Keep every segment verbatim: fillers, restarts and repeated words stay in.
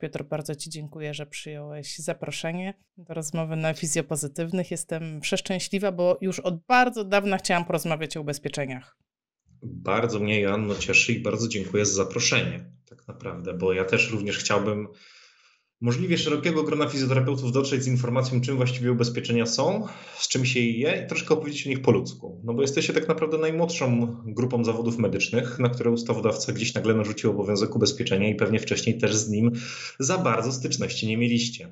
Piotr, bardzo Ci dziękuję, że przyjąłeś zaproszenie do rozmowy na FizjoPozytywnych. Jestem przeszczęśliwa, bo już od bardzo dawna chciałam porozmawiać o ubezpieczeniach. Bardzo mnie, Joanno, cieszy i bardzo dziękuję za zaproszenie, tak naprawdę, bo ja też również chciałbym możliwie szerokiego grona fizjoterapeutów dotrzeć z informacją, czym właściwie ubezpieczenia są, z czym się je i troszkę opowiedzieć o nich po ludzku. No bo jesteście tak naprawdę najmłodszą grupą zawodów medycznych, na które ustawodawca gdzieś nagle narzucił obowiązek ubezpieczenia i pewnie wcześniej też z nim za bardzo styczności nie mieliście.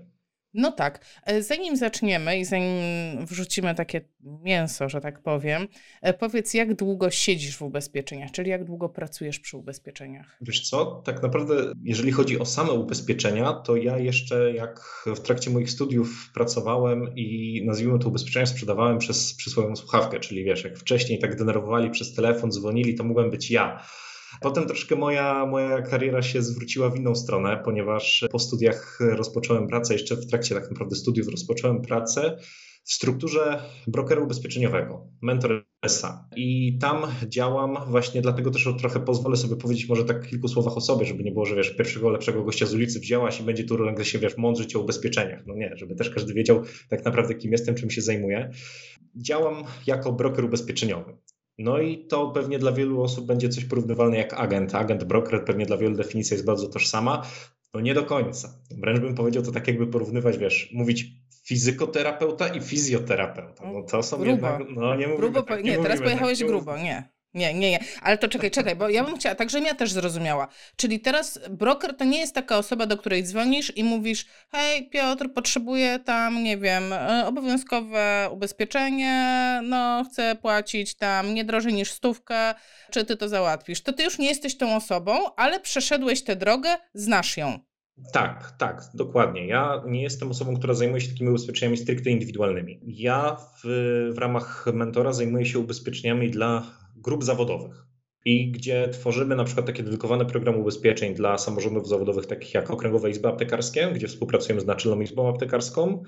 No tak. Zanim zaczniemy i zanim wrzucimy takie mięso, że tak powiem, powiedz, jak długo siedzisz w ubezpieczeniach, czyli jak długo pracujesz przy ubezpieczeniach? Wiesz co, tak naprawdę jeżeli chodzi o same ubezpieczenia, to ja jeszcze jak w trakcie moich studiów pracowałem i nazwijmy to ubezpieczenia sprzedawałem przez przysłowiową słuchawkę, czyli wiesz, jak wcześniej tak denerwowali przez telefon, dzwonili, to mogłem być ja. Potem troszkę moja, moja kariera się zwróciła w inną stronę, ponieważ po studiach rozpocząłem pracę, jeszcze w trakcie tak naprawdę studiów rozpocząłem pracę w strukturze brokera ubezpieczeniowego, Mentor S A. I tam działam właśnie, dlatego też trochę pozwolę sobie powiedzieć może tak w kilku słowach o sobie, żeby nie było, że wiesz, pierwszego lepszego gościa z ulicy wzięłaś i będzie tu nagle się, wiesz, mądrzyć o ubezpieczeniach. No nie, żeby też każdy wiedział tak naprawdę, kim jestem, czym się zajmuję. Działam jako broker ubezpieczeniowy. No i to pewnie dla wielu osób będzie coś porównywalne jak agent. Agent, broker, pewnie dla wielu definicja jest bardzo tożsama. No nie do końca. Wręcz bym powiedział to tak jakby porównywać, wiesz, mówić fizykoterapeuta i fizjoterapeuta. No to są grubo. Jednak... No nie mówimy grubo, tak, nie, nie, teraz pojechałeś tak, grubo, nie. Nie, nie, nie. Ale to czekaj, czekaj, bo ja bym chciała, tak żebym ja też zrozumiała. Czyli teraz broker to nie jest taka osoba, do której dzwonisz i mówisz, hej Piotr, potrzebuję tam, nie wiem, obowiązkowe ubezpieczenie, no chcę płacić tam nie drożej niż stówkę, czy ty to załatwisz. To ty już nie jesteś tą osobą, ale przeszedłeś tę drogę, znasz ją. Tak, tak, dokładnie. Ja nie jestem osobą, która zajmuje się takimi ubezpieczeniami stricte indywidualnymi. Ja w, w ramach mentora zajmuję się ubezpieczeniami dla grup zawodowych i gdzie tworzymy na przykład takie dedykowane programy ubezpieczeń dla samorządów zawodowych takich jak Okręgowa Izba Aptekarskie, gdzie współpracujemy z Naczelną Izbą Aptekarską,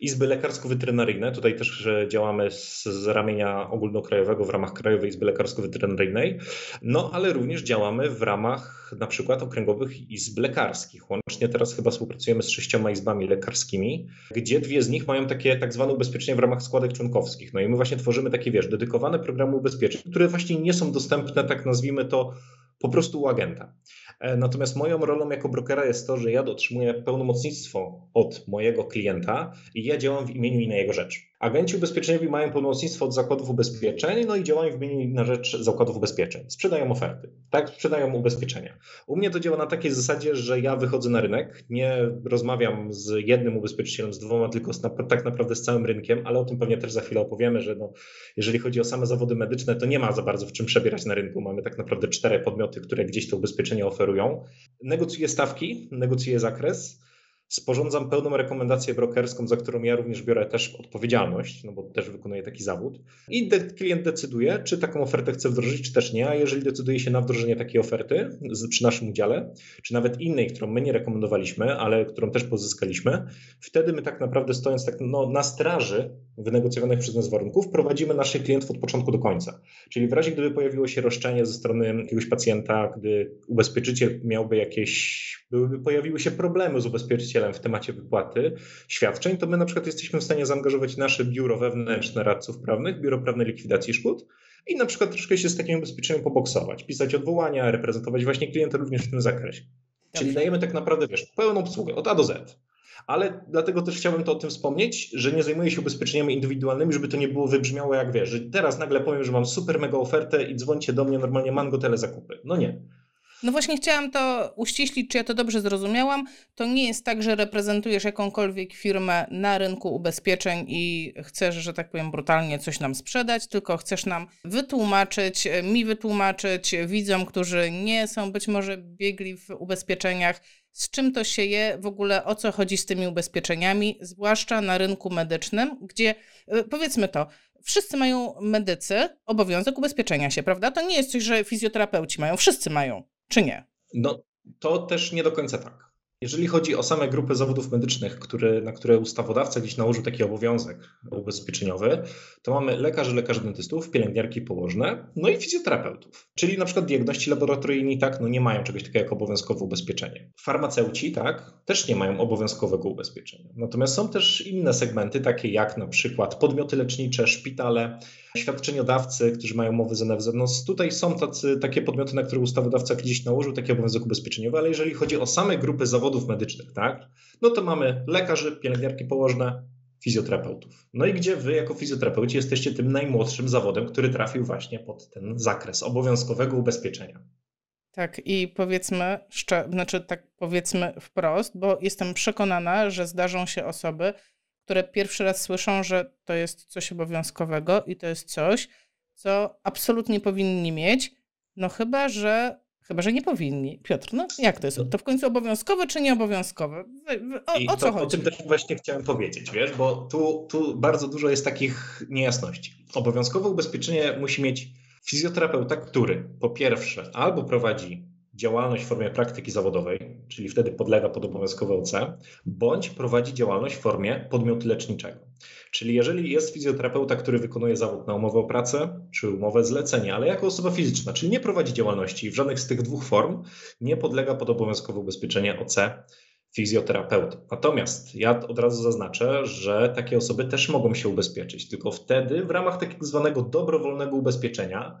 Izby Lekarsko-Weterynaryjne, tutaj też działamy z, z ramienia ogólnokrajowego w ramach Krajowej Izby Lekarsko-Weterynaryjnej, no ale również działamy w ramach na przykład Okręgowych Izb Lekarskich. Łącznie teraz chyba współpracujemy z sześcioma izbami lekarskimi, gdzie dwie z nich mają takie tak zwane ubezpieczenie w ramach składek członkowskich. No i my właśnie tworzymy takie, wiesz, dedykowane programy ubezpieczeń, które właśnie nie są dostępne, tak nazwijmy to, po prostu u agenta. Natomiast moją rolą jako brokera jest to, że ja otrzymuję pełnomocnictwo od mojego klienta i ja działam w imieniu i na jego rzecz. Agenci ubezpieczeniowi mają pełnomocnictwo od zakładów ubezpieczeń, no i działają w imieniu i na rzecz zakładów ubezpieczeń. Sprzedają oferty, tak? Sprzedają ubezpieczenia. U mnie to działa na takiej zasadzie, że ja wychodzę na rynek, nie rozmawiam z jednym ubezpieczycielem, z dwoma, tylko z, tak naprawdę z całym rynkiem, ale o tym pewnie też za chwilę opowiemy, że no, jeżeli chodzi o same zawody medyczne, to nie ma za bardzo w czym przebierać na rynku. Mamy tak naprawdę cztery podmioty, które gdzieś te ubezpieczenia oferują. Negocjuję stawki, negocjuję zakres. Sporządzam pełną rekomendację brokerską, za którą ja również biorę też odpowiedzialność, no bo też wykonuję taki zawód. I de- klient decyduje, czy taką ofertę chce wdrożyć, czy też nie. A jeżeli decyduje się na wdrożenie takiej oferty z, przy naszym udziale, czy nawet innej, którą my nie rekomendowaliśmy, ale którą też pozyskaliśmy, wtedy my tak naprawdę stojąc tak, no, na straży wynegocjowanych przez nas warunków, prowadzimy naszych klientów od początku do końca. Czyli w razie, gdyby pojawiło się roszczenie ze strony jakiegoś pacjenta, gdy ubezpieczyciel miałby jakieś, byłyby, pojawiły się problemy z ubezpieczycielem w temacie wypłaty świadczeń, to my na przykład jesteśmy w stanie zaangażować nasze biuro wewnętrzne radców prawnych, biuro prawnej likwidacji szkód i na przykład troszkę się z takim ubezpieczeniem poboksować, pisać odwołania, reprezentować właśnie klienta również w tym zakresie. Dobrze. Czyli dajemy tak naprawdę, wiesz, pełną obsługę od A do Z. Ale dlatego też chciałbym to o tym wspomnieć, że nie zajmuję się ubezpieczeniami indywidualnymi, żeby to nie było wybrzmiało jak, wiesz, że teraz nagle powiem, że mam super mega ofertę i dzwońcie do mnie, normalnie mam go tele zakupy. No nie. No właśnie chciałam to uściślić, czy ja to dobrze zrozumiałam. To nie jest tak, że reprezentujesz jakąkolwiek firmę na rynku ubezpieczeń i chcesz, że tak powiem brutalnie coś nam sprzedać, tylko chcesz nam wytłumaczyć, mi wytłumaczyć, widzom, którzy nie są być może biegli w ubezpieczeniach, z czym to się je, w ogóle o co chodzi z tymi ubezpieczeniami, zwłaszcza na rynku medycznym, gdzie powiedzmy to, wszyscy mają medycy obowiązek ubezpieczenia się, prawda? To nie jest coś, że fizjoterapeuci mają, wszyscy mają. Czy nie? No to też nie do końca tak. Jeżeli chodzi o same grupy zawodów medycznych, które, na które ustawodawca gdzieś nałożył taki obowiązek ubezpieczeniowy, to mamy lekarzy, lekarzy dentystów, pielęgniarki położne, no i fizjoterapeutów. Czyli na przykład diagności laboratoryjni, tak, no nie mają czegoś takiego jak obowiązkowe ubezpieczenie. Farmaceuci, tak, też nie mają obowiązkowego ubezpieczenia. Natomiast są też inne segmenty, takie jak na przykład podmioty lecznicze, szpitale, świadczeniodawcy, którzy mają umowy z N F Z. No tutaj są tacy, takie podmioty, na które ustawodawca gdzieś nałożył taki obowiązek ubezpieczeniowy, ale jeżeli chodzi o same grupy zawodów medycznych, tak, no to mamy lekarzy, pielęgniarki położne, fizjoterapeutów. No i gdzie wy jako fizjoterapeuci jesteście tym najmłodszym zawodem, który trafił właśnie pod ten zakres obowiązkowego ubezpieczenia. Tak, i powiedzmy, znaczy tak powiedzmy wprost, bo jestem przekonana, że zdarzą się osoby, które pierwszy raz słyszą, że to jest coś obowiązkowego i to jest coś, co absolutnie powinni mieć, no chyba, że chyba, że nie powinni. Piotr, no jak to jest? To w końcu obowiązkowe czy nieobowiązkowe? O, I o co to, chodzi? O tym też właśnie chciałem powiedzieć, wiesz, bo tu, tu bardzo dużo jest takich niejasności. Obowiązkowe ubezpieczenie musi mieć fizjoterapeuta, który po pierwsze albo prowadzi działalność w formie praktyki zawodowej, czyli wtedy podlega pod obowiązkowe O C, bądź prowadzi działalność w formie podmiotu leczniczego. Czyli jeżeli jest fizjoterapeuta, który wykonuje zawód na umowę o pracę czy umowę zlecenia, ale jako osoba fizyczna, czyli nie prowadzi działalności w żadnych z tych dwóch form, nie podlega pod obowiązkowe ubezpieczenie O C fizjoterapeuty. Natomiast ja od razu zaznaczę, że takie osoby też mogą się ubezpieczyć, tylko wtedy w ramach takiego zwanego dobrowolnego ubezpieczenia.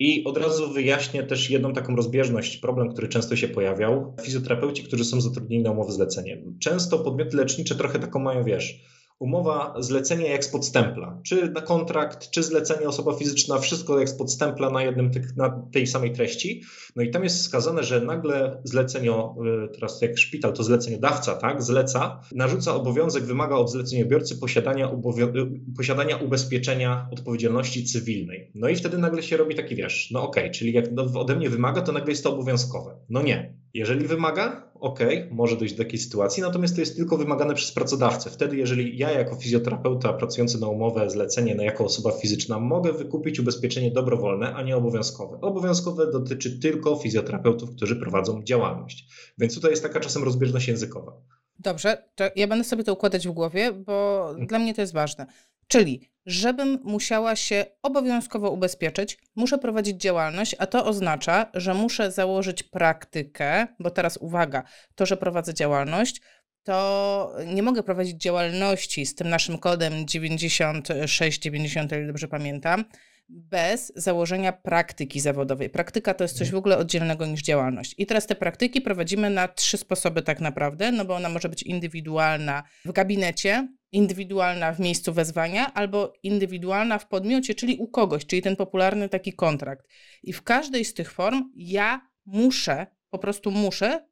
I od razu wyjaśnię też jedną taką rozbieżność, problem, który często się pojawiał. Fizjoterapeuci, którzy są zatrudnieni na umowę zlecenie. Często podmioty lecznicze trochę taką mają, wiesz, umowa zlecenia jak spod stempla. Czy na kontrakt, czy zlecenie osoba fizyczna, wszystko jak spod stempla na, jednym, na tej samej treści. No i tam jest wskazane, że nagle zlecenio, teraz jak szpital, to zleceniodawca, tak, zleca, narzuca obowiązek, wymaga od zleceniobiorcy posiadania, ubowio- posiadania ubezpieczenia odpowiedzialności cywilnej. No i wtedy nagle się robi taki, wiesz, no okej, okay, czyli jak ode mnie wymaga, to nagle jest to obowiązkowe. No nie. Jeżeli wymaga, ok, może dojść do takiej sytuacji, natomiast to jest tylko wymagane przez pracodawcę. Wtedy, jeżeli ja jako fizjoterapeuta pracujący na umowę zlecenie, no jako osoba fizyczna, mogę wykupić ubezpieczenie dobrowolne, a nie obowiązkowe. Obowiązkowe dotyczy tylko fizjoterapeutów, którzy prowadzą działalność. Więc tutaj jest taka czasem rozbieżność językowa. Dobrze, to ja będę sobie to układać w głowie, bo hmm. dla mnie to jest ważne. Czyli, żebym musiała się obowiązkowo ubezpieczyć, muszę prowadzić działalność, a to oznacza, że muszę założyć praktykę, bo teraz uwaga, to, że prowadzę działalność, to nie mogę prowadzić działalności z tym naszym kodem dziewięćdziesiąt sześć dziewięćdziesiąt, jeżeli dobrze pamiętam, bez założenia praktyki zawodowej. Praktyka to jest coś w ogóle oddzielnego niż działalność. I teraz te praktyki prowadzimy na trzy sposoby tak naprawdę, no bo ona może być indywidualna w gabinecie, indywidualna w miejscu wezwania albo indywidualna w podmiocie, czyli u kogoś, czyli ten popularny taki kontrakt. I w każdej z tych form ja muszę, po prostu muszę,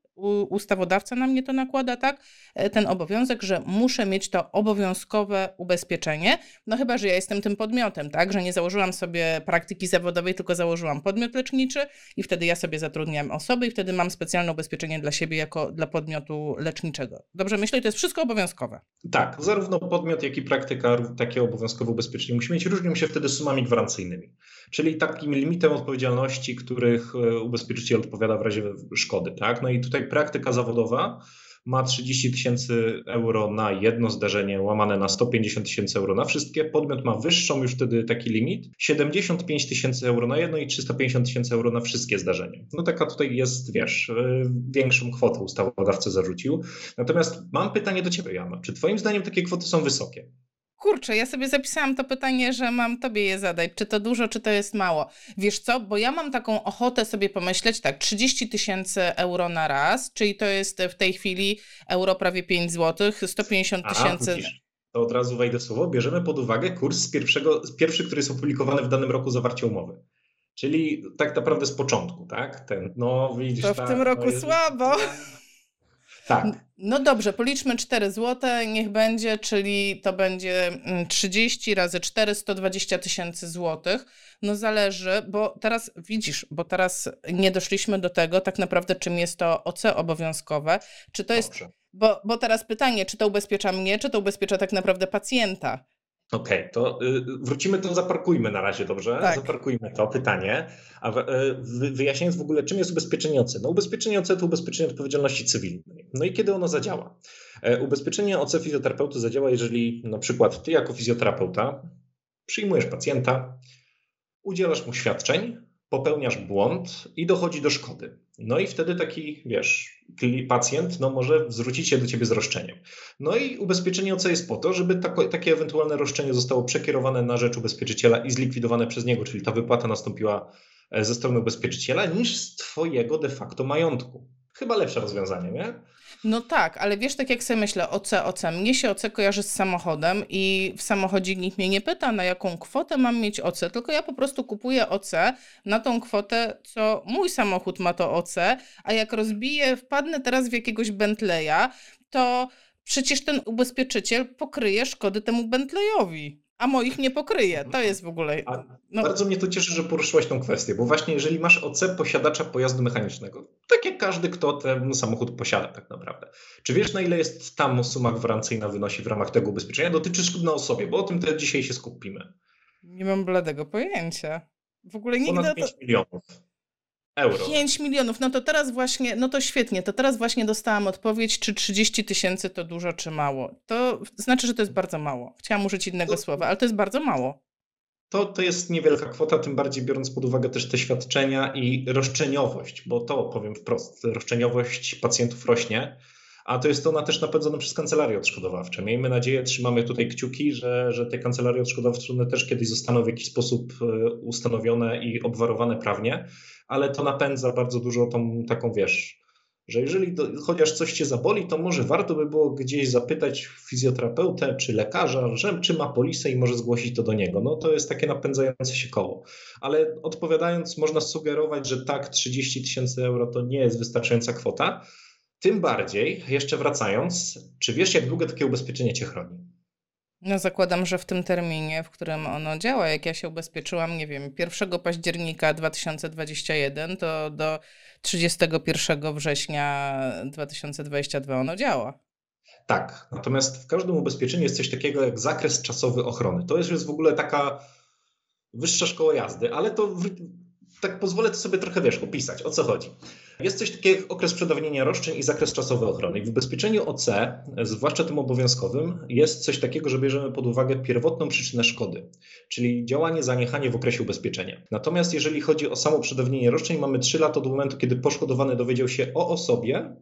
ustawodawca na mnie to nakłada, tak, ten obowiązek, że muszę mieć to obowiązkowe ubezpieczenie, no chyba, że ja jestem tym podmiotem, tak, że nie założyłam sobie praktyki zawodowej, tylko założyłam podmiot leczniczy i wtedy ja sobie zatrudniam osoby i wtedy mam specjalne ubezpieczenie dla siebie jako dla podmiotu leczniczego. Dobrze myślę, to jest wszystko obowiązkowe. Tak, zarówno podmiot, jak i praktyka takie obowiązkowe ubezpieczenie musi mieć, różnią się wtedy sumami gwarancyjnymi, czyli takim limitem odpowiedzialności, których ubezpieczyciel odpowiada w razie szkody, tak, no i tutaj praktyka zawodowa ma trzydzieści tysięcy euro na jedno zdarzenie łamane na sto pięćdziesiąt tysięcy euro na wszystkie. Podmiot ma wyższą już wtedy taki limit, siedemdziesiąt pięć tysięcy euro na jedno i trzysta pięćdziesiąt tysięcy euro na wszystkie zdarzenia. No taka tutaj jest, wiesz, większą kwotę ustawodawca zarzucił. Natomiast mam pytanie do ciebie, Joanna. Czy twoim zdaniem takie kwoty są wysokie? Kurczę, ja sobie zapisałam to pytanie, że mam tobie je zadać. Czy to dużo, czy to jest mało? Wiesz co, bo ja mam taką ochotę sobie pomyśleć, tak, trzydzieści tysięcy euro na raz, czyli to jest w tej chwili euro prawie pięć złotych, sto pięćdziesiąt tysięcy... To od razu wejdę w słowo. Bierzemy pod uwagę kurs z pierwszego, pierwszy, który jest opublikowany w danym roku zawarcia umowy. Czyli tak naprawdę z początku, tak? Ten, no, widzisz, to w ta, tym roku no, jest... słabo. Tak. No dobrze, policzmy cztery złote, niech będzie, czyli to będzie trzydzieści razy cztery, sto dwadzieścia tysięcy złotych. No zależy, bo teraz widzisz, bo teraz nie doszliśmy do tego tak naprawdę, czym jest to O C obowiązkowe. Czy to jest, bo, bo teraz pytanie, czy to ubezpiecza mnie, czy to ubezpiecza tak naprawdę pacjenta? Okej, okay, to wrócimy, to zaparkujmy na razie, dobrze? Tak. Zaparkujmy to pytanie, a wyjaśniając w ogóle, czym jest ubezpieczenie O C. No ubezpieczenie O C to ubezpieczenie odpowiedzialności cywilnej. No i kiedy ono zadziała? Ubezpieczenie O C fizjoterapeuty zadziała, jeżeli na przykład ty jako fizjoterapeuta przyjmujesz pacjenta, udzielasz mu świadczeń, popełniasz błąd i dochodzi do szkody. No i wtedy taki, wiesz, pacjent no, może zwrócić się do ciebie z roszczeniem. No i ubezpieczenie O C jest po to, żeby tako, takie ewentualne roszczenie zostało przekierowane na rzecz ubezpieczyciela i zlikwidowane przez niego, czyli ta wypłata nastąpiła ze strony ubezpieczyciela niż z twojego de facto majątku. Chyba lepsze rozwiązanie, nie? No tak, ale wiesz, tak jak sobie myślę, O C, O C. Mnie się O C kojarzy z samochodem i w samochodzie nikt mnie nie pyta, na jaką kwotę mam mieć O C, tylko ja po prostu kupuję O C na tą kwotę, co mój samochód ma to O C, a jak rozbiję, wpadnę teraz w jakiegoś Bentleya, to przecież ten ubezpieczyciel pokryje szkody temu Bentleyowi. A moich nie pokryje. To jest w ogóle... No. Bardzo mnie to cieszy, że poruszyłaś tą kwestię, bo właśnie jeżeli masz O C posiadacza pojazdu mechanicznego, tak jak każdy, kto ten samochód posiada tak naprawdę. Czy wiesz, na ile jest tam suma gwarancyjna wynosi w ramach tego ubezpieczenia? Dotyczy szkód na osobie, bo o tym te dzisiaj się skupimy. Nie mam bladego pojęcia. W ogóle nigdy... Ponad pięć to... milionów. Euro. pięć milionów, no to teraz właśnie, no to świetnie, to teraz właśnie dostałam odpowiedź, czy trzydzieści tysięcy to dużo, czy mało. To znaczy, że to jest bardzo mało. Chciałam użyć innego to, słowa, ale to jest bardzo mało. To, to jest niewielka kwota, tym bardziej biorąc pod uwagę też te świadczenia i roszczeniowość, bo to powiem wprost, roszczeniowość pacjentów rośnie, a to jest ona też napędzona przez kancelarie odszkodowawcze. Miejmy nadzieję, trzymamy tutaj kciuki, że, że te kancelarie odszkodowawcze one też kiedyś zostaną w jakiś sposób ustanowione i obwarowane prawnie, ale to napędza bardzo dużo tą taką, wiesz, że jeżeli do, chociaż coś cię zaboli, to może warto by było gdzieś zapytać fizjoterapeutę czy lekarza, że, czy ma polisę i może zgłosić to do niego. No to jest takie napędzające się koło. Ale odpowiadając, można sugerować, że tak, trzydzieści tysięcy euro to nie jest wystarczająca kwota. Tym bardziej, jeszcze wracając, czy wiesz, jak długo takie ubezpieczenie cię chroni? No zakładam, że w tym terminie, w którym ono działa, jak ja się ubezpieczyłam, nie wiem, pierwszego października dwa tysiące dwudziestego pierwszego, to do trzydziestego pierwszego września dwa tysiące dwudziestego drugiego ono działa. Tak, natomiast w każdym ubezpieczeniu jest coś takiego jak zakres czasowy ochrony. To już jest w ogóle taka wyższa szkoła jazdy, ale to... W... Tak pozwolę to sobie trochę, wiesz, opisać, o co chodzi. Jest coś takiego jak okres przedawnienia roszczeń i zakres czasowy ochrony. I w ubezpieczeniu O C, zwłaszcza tym obowiązkowym, jest coś takiego, że bierzemy pod uwagę pierwotną przyczynę szkody, czyli działanie, zaniechanie w okresie ubezpieczenia. Natomiast jeżeli chodzi o samo przedawnienie roszczeń, mamy trzy lata od momentu, kiedy poszkodowany dowiedział się o osobie,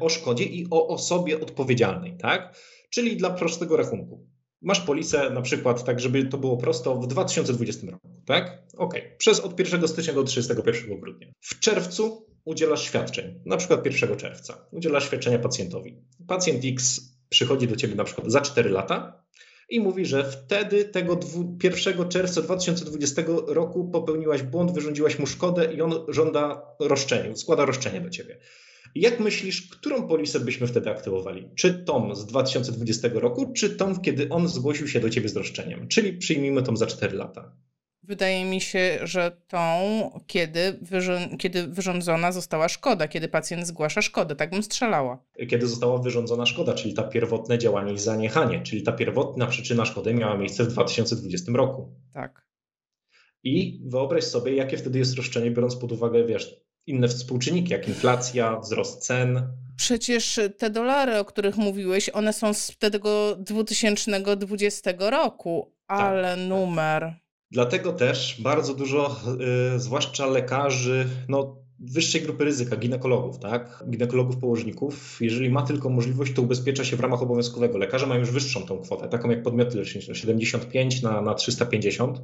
o szkodzie i o osobie odpowiedzialnej, tak? Czyli dla prostego rachunku. Masz polisę na przykład, tak żeby to było prosto, w dwa tysiące dwudziestym roku, tak? Okej. Okay. Przez od pierwszego stycznia do trzydziestego pierwszego grudnia. W czerwcu udzielasz świadczeń, na przykład pierwszego czerwca. Udzielasz świadczenia pacjentowi. Pacjent X przychodzi do ciebie na przykład za cztery lata i mówi, że wtedy tego pierwszego czerwca dwa tysiące dwudziestego roku popełniłaś błąd, wyrządziłaś mu szkodę i on żąda roszczenia, składa roszczenie do ciebie. Jak myślisz, którą polisę byśmy wtedy aktywowali? Czy tą z dwa tysiące dwudziestego roku, czy tą, kiedy on zgłosił się do ciebie z roszczeniem? Czyli przyjmijmy tą za cztery lata. Wydaje mi się, że tą, kiedy, wyrzą- kiedy wyrządzona została szkoda, kiedy pacjent zgłasza szkodę, tak bym strzelała. Kiedy została wyrządzona szkoda, czyli ta pierwotne działanie i zaniechanie, czyli ta pierwotna przyczyna szkody miała miejsce w dwa tysiące dwudziestym roku. Tak. I wyobraź sobie, jakie wtedy jest roszczenie, biorąc pod uwagę, wiesz, inne współczynniki, jak inflacja, wzrost cen. Przecież te dolary, o których mówiłeś, one są z tego dwa tysiące dwudziestego roku, ale tak, numer. Dlatego też bardzo dużo, y, zwłaszcza lekarzy, no wyższej grupy ryzyka, ginekologów, tak? Ginekologów, położników, jeżeli ma tylko możliwość, to ubezpiecza się w ramach obowiązkowego. Lekarze mają już wyższą tą kwotę, taką jak podmioty lecznicze, siedemdziesiąt pięć na, na trzysta pięćdziesiąt.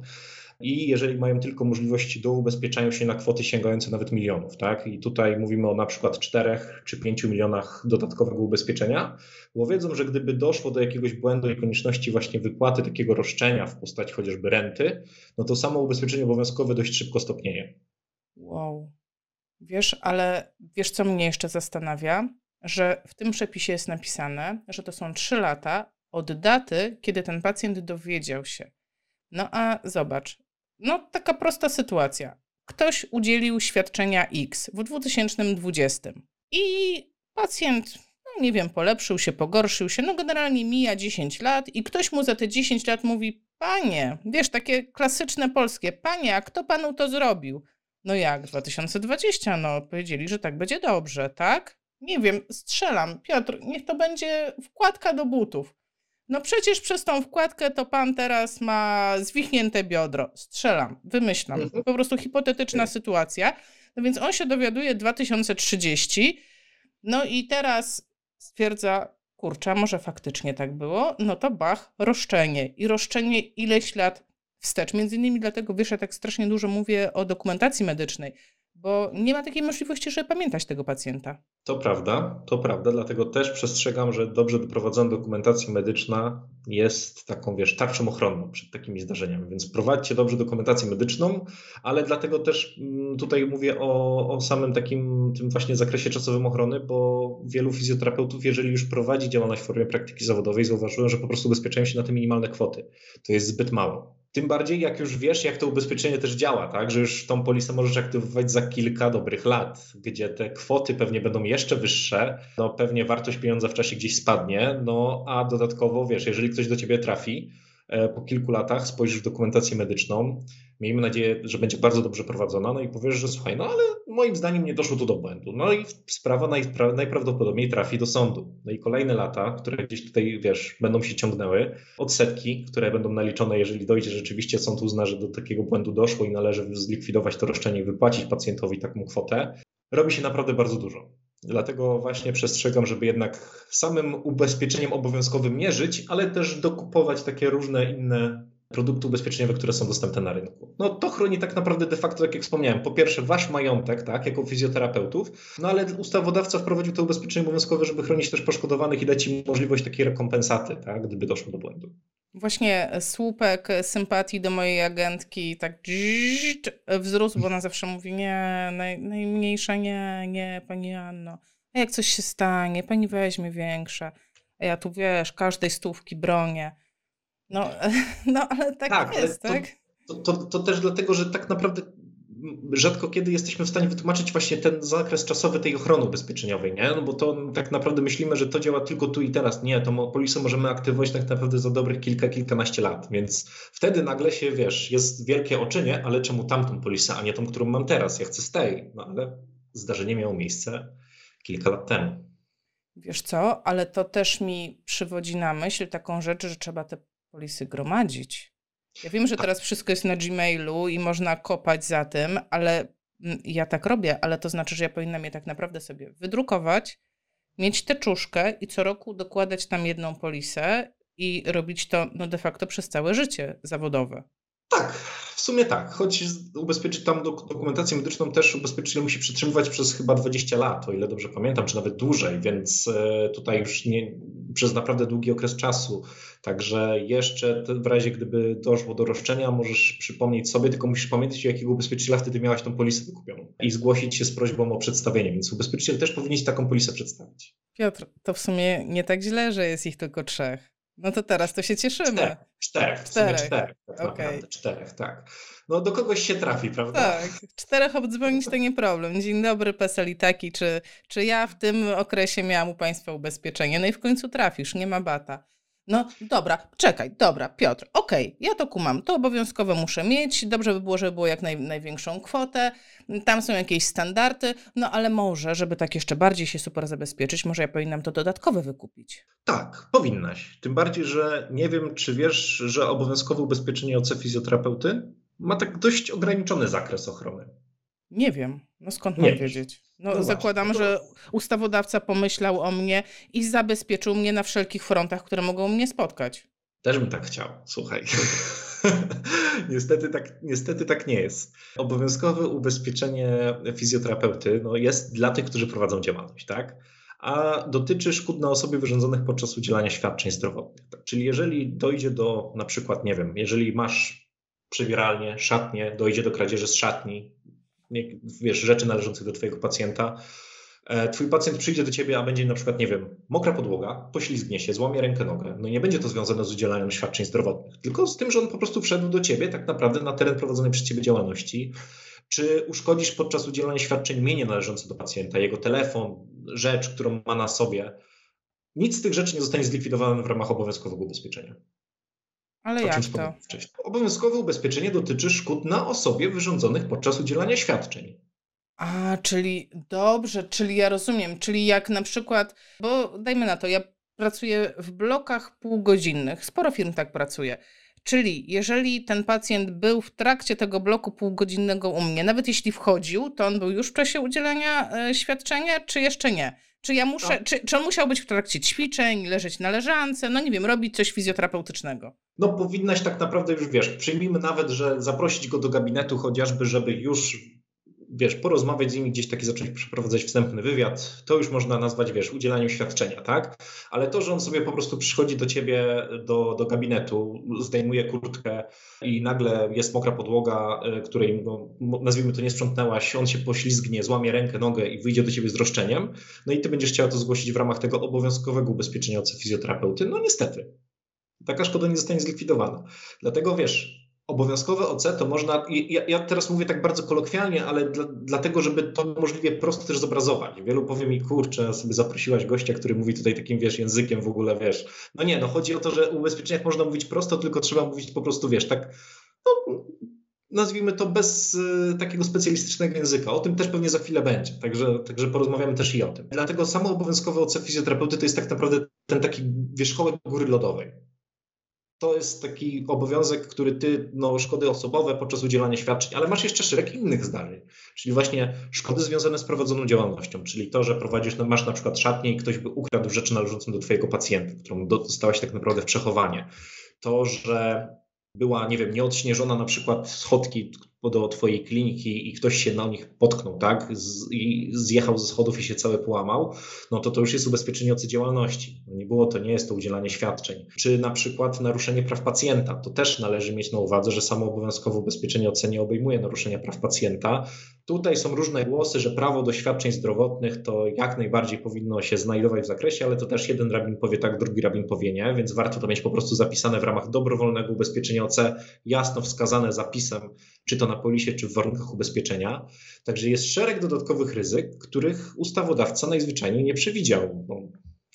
I jeżeli mają tylko możliwość do ubezpieczania się na kwoty sięgające nawet milionów, tak? I tutaj mówimy o na przykład czterech czy pięciu milionach dodatkowego ubezpieczenia, bo wiedzą, że gdyby doszło do jakiegoś błędu i konieczności właśnie wypłaty takiego roszczenia w postaci chociażby renty, no to samo ubezpieczenie obowiązkowe dość szybko stopnieje. Wow. Wiesz, ale wiesz, co mnie jeszcze zastanawia? Że w tym przepisie jest napisane, że to są trzy lata od daty, kiedy ten pacjent dowiedział się. No a zobacz, no taka prosta sytuacja. Ktoś udzielił świadczenia X w dwa tysiące dwudziestym i pacjent nie wiem, polepszył się, pogorszył się, no generalnie mija dziesięć lat i ktoś mu za te dziesięć lat mówi: panie, wiesz, takie klasyczne polskie, panie, a kto panu to zrobił? No jak, dwa tysiące dwudziesty, no powiedzieli, że tak będzie dobrze, tak? Nie wiem, strzelam, Piotr, niech to będzie wkładka do butów. No przecież przez tą wkładkę to pan teraz ma zwichnięte biodro. Strzelam, wymyślam, po prostu hipotetyczna sytuacja. No więc on się dowiaduje dwa tysiące trzydziesty, no i teraz stwierdza, kurczę, może faktycznie tak było, no to bach, roszczenie. I roszczenie ileś lat wstecz. Między innymi dlatego, wiesz, ja tak strasznie dużo mówię o dokumentacji medycznej, bo nie ma takiej możliwości, żeby pamiętać tego pacjenta. To prawda, to prawda, dlatego też przestrzegam, że dobrze doprowadzona dokumentacja medyczna jest taką, wiesz, tarczą ochronną przed takimi zdarzeniami, więc prowadźcie dobrze dokumentację medyczną, ale dlatego też tutaj mówię o, o samym takim, tym właśnie zakresie czasowym ochrony, bo wielu fizjoterapeutów, jeżeli już prowadzi działalność w formie praktyki zawodowej, zauważyłem, że po prostu ubezpieczają się na te minimalne kwoty. To jest zbyt mało. Tym bardziej, jak już wiesz, jak to ubezpieczenie też działa, tak, że już tą polisę możesz aktywować za kilka dobrych lat, gdzie te kwoty pewnie będą jeszcze wyższe, no pewnie wartość pieniądza w czasie gdzieś spadnie, no a dodatkowo, wiesz, jeżeli ktoś do ciebie trafi, po kilku latach spojrzysz w dokumentację medyczną, miejmy nadzieję, że będzie bardzo dobrze prowadzona, no i powiesz, że słuchaj, no ale moim zdaniem nie doszło tu do błędu, no i sprawa najpra- najprawdopodobniej trafi do sądu. No i kolejne lata, które gdzieś tutaj, wiesz, będą się ciągnęły, odsetki, które będą naliczone, jeżeli dojdzie, rzeczywiście sąd uzna, że do takiego błędu doszło i należy zlikwidować to roszczenie i wypłacić pacjentowi taką kwotę, robi się naprawdę bardzo dużo. Dlatego właśnie przestrzegam, żeby jednak samym ubezpieczeniem obowiązkowym nie żyć, ale też dokupować takie różne inne produkty ubezpieczeniowe, które są dostępne na rynku. No to chroni tak naprawdę de facto, tak jak wspomniałem, po pierwsze wasz majątek, tak, jako fizjoterapeutów, no ale ustawodawca wprowadził to ubezpieczenie obowiązkowe, żeby chronić też poszkodowanych i dać im możliwość takiej rekompensaty, tak, gdyby doszło do błędu. Właśnie słupek sympatii do mojej agentki tak wzrósł, bo ona zawsze mówi: nie, naj, najmniejsza nie, nie, pani Anno, a jak coś się stanie, pani weźmie większe, a ja tu, wiesz, każdej stówki bronię. No, no ale tak, tak jest, ale to, tak? To, to, to też dlatego, że tak naprawdę rzadko kiedy jesteśmy w stanie wytłumaczyć właśnie ten zakres czasowy tej ochrony ubezpieczeniowej, nie? No bo to tak naprawdę myślimy, że to działa tylko tu i teraz. Nie, tą polisę możemy aktywować tak naprawdę za dobrych kilka, kilkanaście lat, więc wtedy nagle się, wiesz, jest wielkie oczynie, ale czemu tamtą polisę, a nie tą, którą mam teraz? Ja chcę z tej. No ale zdarzenie miało miejsce kilka lat temu. Wiesz co, ale to też mi przywodzi na myśl taką rzecz, że trzeba te polisy gromadzić. Ja wiem, że teraz wszystko jest na Gmailu i można kopać za tym, ale ja tak robię, ale to znaczy, że ja powinnam je tak naprawdę sobie wydrukować, mieć teczuszkę i co roku dokładać tam jedną polisę i robić to no de facto przez całe życie zawodowe. Tak, w sumie tak, choć ubezpieczyć tam dokumentację medyczną też ubezpieczyciel musi przetrzymywać przez chyba dwadzieścia lat, o ile dobrze pamiętam, czy nawet dłużej, więc tutaj już nie, przez naprawdę długi okres czasu, także jeszcze w razie gdyby doszło do roszczenia możesz przypomnieć sobie, tylko musisz pamiętać, u jakiego ubezpieczyciela wtedy miałaś tą polisę wykupioną i zgłosić się z prośbą o przedstawienie, więc ubezpieczyciel też powinien ci taką polisę przedstawić. Piotr, to w sumie nie tak źle, że jest ich tylko trzech. No to teraz to się cieszymy. Czterech, w sumie czterech, tak okay. Czterech, tak. No do kogoś się trafi, prawda? Tak, czterech obdzwonić to nie problem. Dzień dobry, PESEL i taki, czy, czy ja w tym okresie miałam u państwa ubezpieczenie? No i w końcu trafisz, nie ma bata. No dobra, czekaj, dobra, Piotr, okej, okay, ja to kumam, to obowiązkowe muszę mieć, dobrze by było, żeby było jak naj, największą kwotę, tam są jakieś standardy, no ale może, żeby tak jeszcze bardziej się super zabezpieczyć, może ja powinnam to dodatkowe wykupić. Tak, powinnaś, tym bardziej, że nie wiem, czy wiesz, że obowiązkowe ubezpieczenie O C fizjoterapeuty ma tak dość ograniczony zakres ochrony. Nie wiem, no skąd mam wiedzieć? No, no zakładam, właśnie, że ustawodawca pomyślał o mnie i zabezpieczył mnie na wszelkich frontach, które mogą mnie spotkać. Też bym tak chciał, słuchaj. niestety, tak, niestety tak nie jest. Obowiązkowe ubezpieczenie fizjoterapeuty no, jest dla tych, którzy prowadzą działalność, tak? A dotyczy szkód na osobie wyrządzonych podczas udzielania świadczeń zdrowotnych. Tak? Czyli jeżeli dojdzie do, na przykład, nie wiem, jeżeli masz przebieralnię, szatnię, dojdzie do kradzieży z szatni, wiesz, rzeczy należących do twojego pacjenta. Twój pacjent przyjdzie do ciebie, a będzie na przykład, nie wiem, mokra podłoga, poślizgnie się, złamie rękę, nogę. No nie będzie to związane z udzielaniem świadczeń zdrowotnych, tylko z tym, że on po prostu wszedł do ciebie tak naprawdę na teren prowadzonej przez ciebie działalności. Czy uszkodzisz podczas udzielania świadczeń mienie należące do pacjenta, jego telefon, rzecz, którą ma na sobie, Nic z tych rzeczy nie zostanie zlikwidowane w ramach obowiązkowego ubezpieczenia. Ale jak to? Obowiązkowe ubezpieczenie dotyczy szkód na osobie wyrządzonych podczas udzielania świadczeń. A, czyli dobrze, czyli ja rozumiem, czyli jak na przykład, bo dajmy na to, ja pracuję w blokach półgodzinnych, sporo firm tak pracuje, czyli jeżeli ten pacjent był w trakcie tego bloku półgodzinnego u mnie, nawet jeśli wchodził, to on był już w czasie udzielania y, świadczenia, czy jeszcze nie? Czy ja muszę, no. czy, czy on musiał być w trakcie ćwiczeń, leżeć na leżance, no nie wiem, robić coś fizjoterapeutycznego? No powinnaś tak naprawdę już, wiesz, przyjmijmy nawet, że zaprosić go do gabinetu chociażby, żeby już, wiesz, porozmawiać z nimi gdzieś, taki zacząć przeprowadzać wstępny wywiad, to już można nazwać, wiesz, udzielaniem świadczenia, tak? Ale to, że on sobie po prostu przychodzi do ciebie, do, do gabinetu, zdejmuje kurtkę i nagle jest mokra podłoga, której, no, nazwijmy to, nie sprzątnęłaś, on się poślizgnie, złamie rękę, nogę i wyjdzie do ciebie z roszczeniem, no i ty będziesz chciała to zgłosić w ramach tego obowiązkowego ubezpieczenia od fizjoterapeuty, no niestety. Taka szkoda nie zostanie zlikwidowana. Dlatego, wiesz, obowiązkowe O C to można, ja, ja teraz mówię tak bardzo kolokwialnie, ale dla, dlatego, żeby to możliwie prosto też zobrazować. Wielu powie mi, kurczę, sobie zaprosiłaś gościa, który mówi tutaj takim, wiesz, językiem w ogóle, wiesz. No nie, no chodzi o to, że o ubezpieczeniach można mówić prosto, tylko trzeba mówić po prostu, wiesz, tak, no, nazwijmy to bez y, takiego specjalistycznego języka. O tym też pewnie za chwilę będzie, także, także porozmawiamy też i o tym. Dlatego samo obowiązkowe O C fizjoterapeuty to jest tak naprawdę ten taki wierzchołek góry lodowej. To jest taki obowiązek, który ty, no, szkody osobowe podczas udzielania świadczeń, ale masz jeszcze szereg innych zdarzeń, czyli właśnie szkody związane z prowadzoną działalnością, czyli to, że prowadzisz, no, masz na przykład szatnię i ktoś by ukradł rzeczy należącą do twojego pacjenta, którą dostałaś tak naprawdę w przechowanie. To, że była, nie wiem, nieodśnieżona na przykład schodki do twojej kliniki i ktoś się na nich potknął, tak, Z, i zjechał ze schodów i się cały połamał, no to to już jest ubezpieczenie O C działalności. Nie było to, nie jest to udzielanie świadczeń. Czy na przykład naruszenie praw pacjenta, to też należy mieć na uwadze, że samo obowiązkowe ubezpieczenie O C nie obejmuje naruszenia praw pacjenta. Tutaj są różne głosy, że prawo do świadczeń zdrowotnych to jak najbardziej powinno się znajdować w zakresie, ale to też jeden rabin powie tak, drugi rabin powie nie, więc warto to mieć po prostu zapisane w ramach dobrowolnego ubezpieczenia O C, jasno wskazane zapisem, czy to na polisie, czy w warunkach ubezpieczenia. Także jest szereg dodatkowych ryzyk, których ustawodawca najzwyczajniej nie przewidział. No,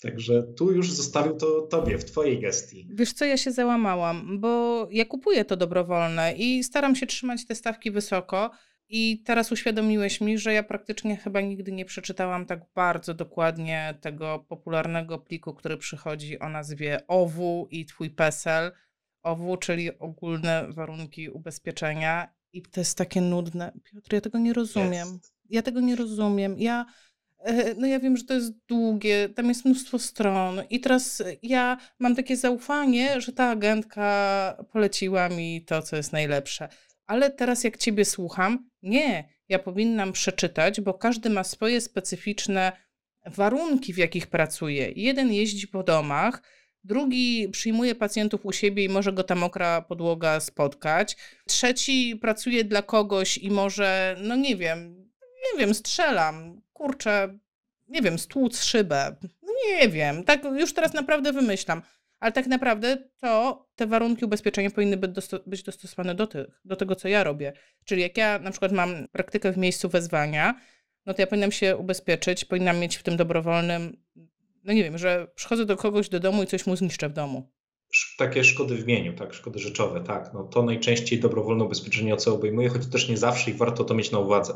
także tu już zostawił to tobie, w twojej gestii. Wiesz co, ja się załamałam, bo ja kupuję to dobrowolne i staram się trzymać te stawki wysoko. I teraz uświadomiłeś mi, że ja praktycznie chyba nigdy nie przeczytałam tak bardzo dokładnie tego popularnego pliku, który przychodzi o nazwie O W U i twój PESEL. O W U, czyli ogólne warunki ubezpieczenia. I to jest takie nudne. Piotr, ja tego nie rozumiem. Jest. Ja tego nie rozumiem. Ja, no ja wiem, że to jest długie, tam jest mnóstwo stron i teraz ja mam takie zaufanie, że ta agentka poleciła mi to, co jest najlepsze. Ale teraz jak ciebie słucham, nie, ja powinnam przeczytać, bo każdy ma swoje specyficzne warunki, w jakich pracuje. Jeden jeździ po domach, drugi przyjmuje pacjentów u siebie i może go ta mokra podłoga spotkać. Trzeci pracuje dla kogoś i może, no nie wiem, nie wiem, strzelam, kurczę, nie wiem, stłuc szybę, no nie wiem, tak już teraz naprawdę wymyślam. Ale tak naprawdę to te warunki ubezpieczenia powinny być, dosto- być dostosowane do, tych, do tego, co ja robię. Czyli jak ja na przykład mam praktykę w miejscu wezwania, no to ja powinnam się ubezpieczyć, powinnam mieć w tym dobrowolnym, no nie wiem, że przychodzę do kogoś do domu i coś mu zniszczę w domu. Takie szkody w mieniu, tak, szkody rzeczowe, tak. No to najczęściej dobrowolne ubezpieczenie O C obejmuje, choć też nie zawsze i warto to mieć na uwadze.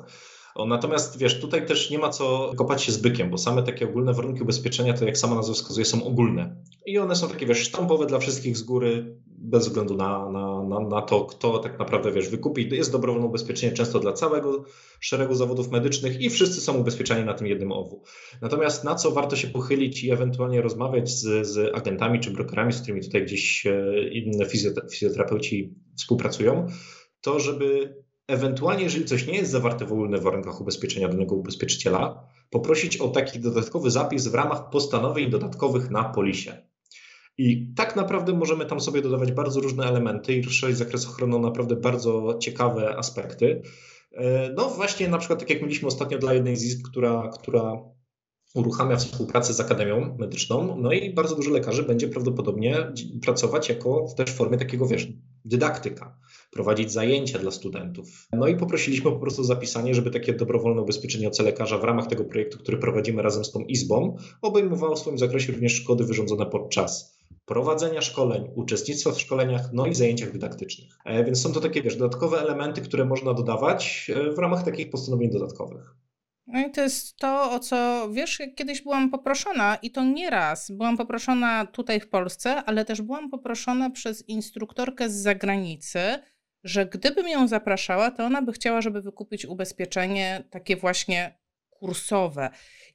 Natomiast wiesz, tutaj też nie ma co kopać się z bykiem, bo same takie ogólne warunki ubezpieczenia, to jak sama nazwa wskazuje, są ogólne. I one są takie, wiesz, sztampowe dla wszystkich z góry, bez względu na, na, na, na to, kto tak naprawdę, wiesz, wykupi. Jest dobrowolne ubezpieczenie często dla całego szeregu zawodów medycznych i wszyscy są ubezpieczeni na tym jednym O W U. Natomiast na co warto się pochylić i ewentualnie rozmawiać z, z agentami czy brokerami, z którymi tutaj gdzieś inne fizjoterapeuci współpracują, to żeby ewentualnie, jeżeli coś nie jest zawarte w ogólnych warunkach ubezpieczenia danego ubezpieczyciela, poprosić o taki dodatkowy zapis w ramach postanowień dodatkowych na polisie. I tak naprawdę możemy tam sobie dodawać bardzo różne elementy i rozszerzyć zakres ochrony o naprawdę bardzo ciekawe aspekty. No właśnie, na przykład tak jak mieliśmy ostatnio dla jednej z izb, która, która uruchamia współpracę z Akademią Medyczną, no i bardzo dużo lekarzy będzie prawdopodobnie pracować jako też w formie takiego, wiesz, dydaktyka, prowadzić zajęcia dla studentów. No i poprosiliśmy po prostu o zapisanie, żeby takie dobrowolne ubezpieczenie O C lekarza w ramach tego projektu, który prowadzimy razem z tą izbą, obejmowało w swoim zakresie również szkody wyrządzone podczas prowadzenia szkoleń, uczestnictwa w szkoleniach, no i w zajęciach dydaktycznych. E, więc są to takie, wiesz, dodatkowe elementy, które można dodawać w ramach takich postanowień dodatkowych. No i to jest to, o co, wiesz, kiedyś byłam poproszona i to nie raz. Byłam poproszona tutaj w Polsce, ale też byłam poproszona przez instruktorkę z zagranicy, że gdybym ją zapraszała, to ona by chciała, żeby wykupić ubezpieczenie takie właśnie kursowe.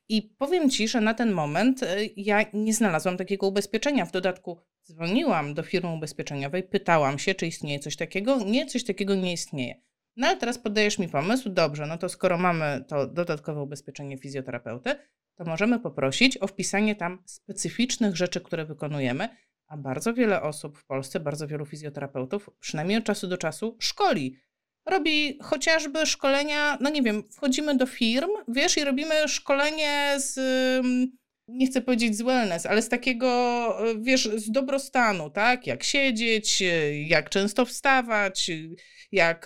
I powiem Ci, że na ten moment ja nie znalazłam takiego ubezpieczenia. W dodatku dzwoniłam do firmy ubezpieczeniowej, pytałam się, czy istnieje coś takiego. Nie, coś takiego nie istnieje. No ale teraz podajesz mi pomysł, dobrze, no to skoro mamy to dodatkowe ubezpieczenie fizjoterapeuty, to możemy poprosić o wpisanie tam specyficznych rzeczy, które wykonujemy, a bardzo wiele osób w Polsce, bardzo wielu fizjoterapeutów, przynajmniej od czasu do czasu, szkoli. Robi chociażby szkolenia, no nie wiem, wchodzimy do firm, wiesz, i robimy szkolenie z, nie chcę powiedzieć z wellness, ale z takiego, wiesz, z dobrostanu, tak? Jak siedzieć, jak często wstawać, jak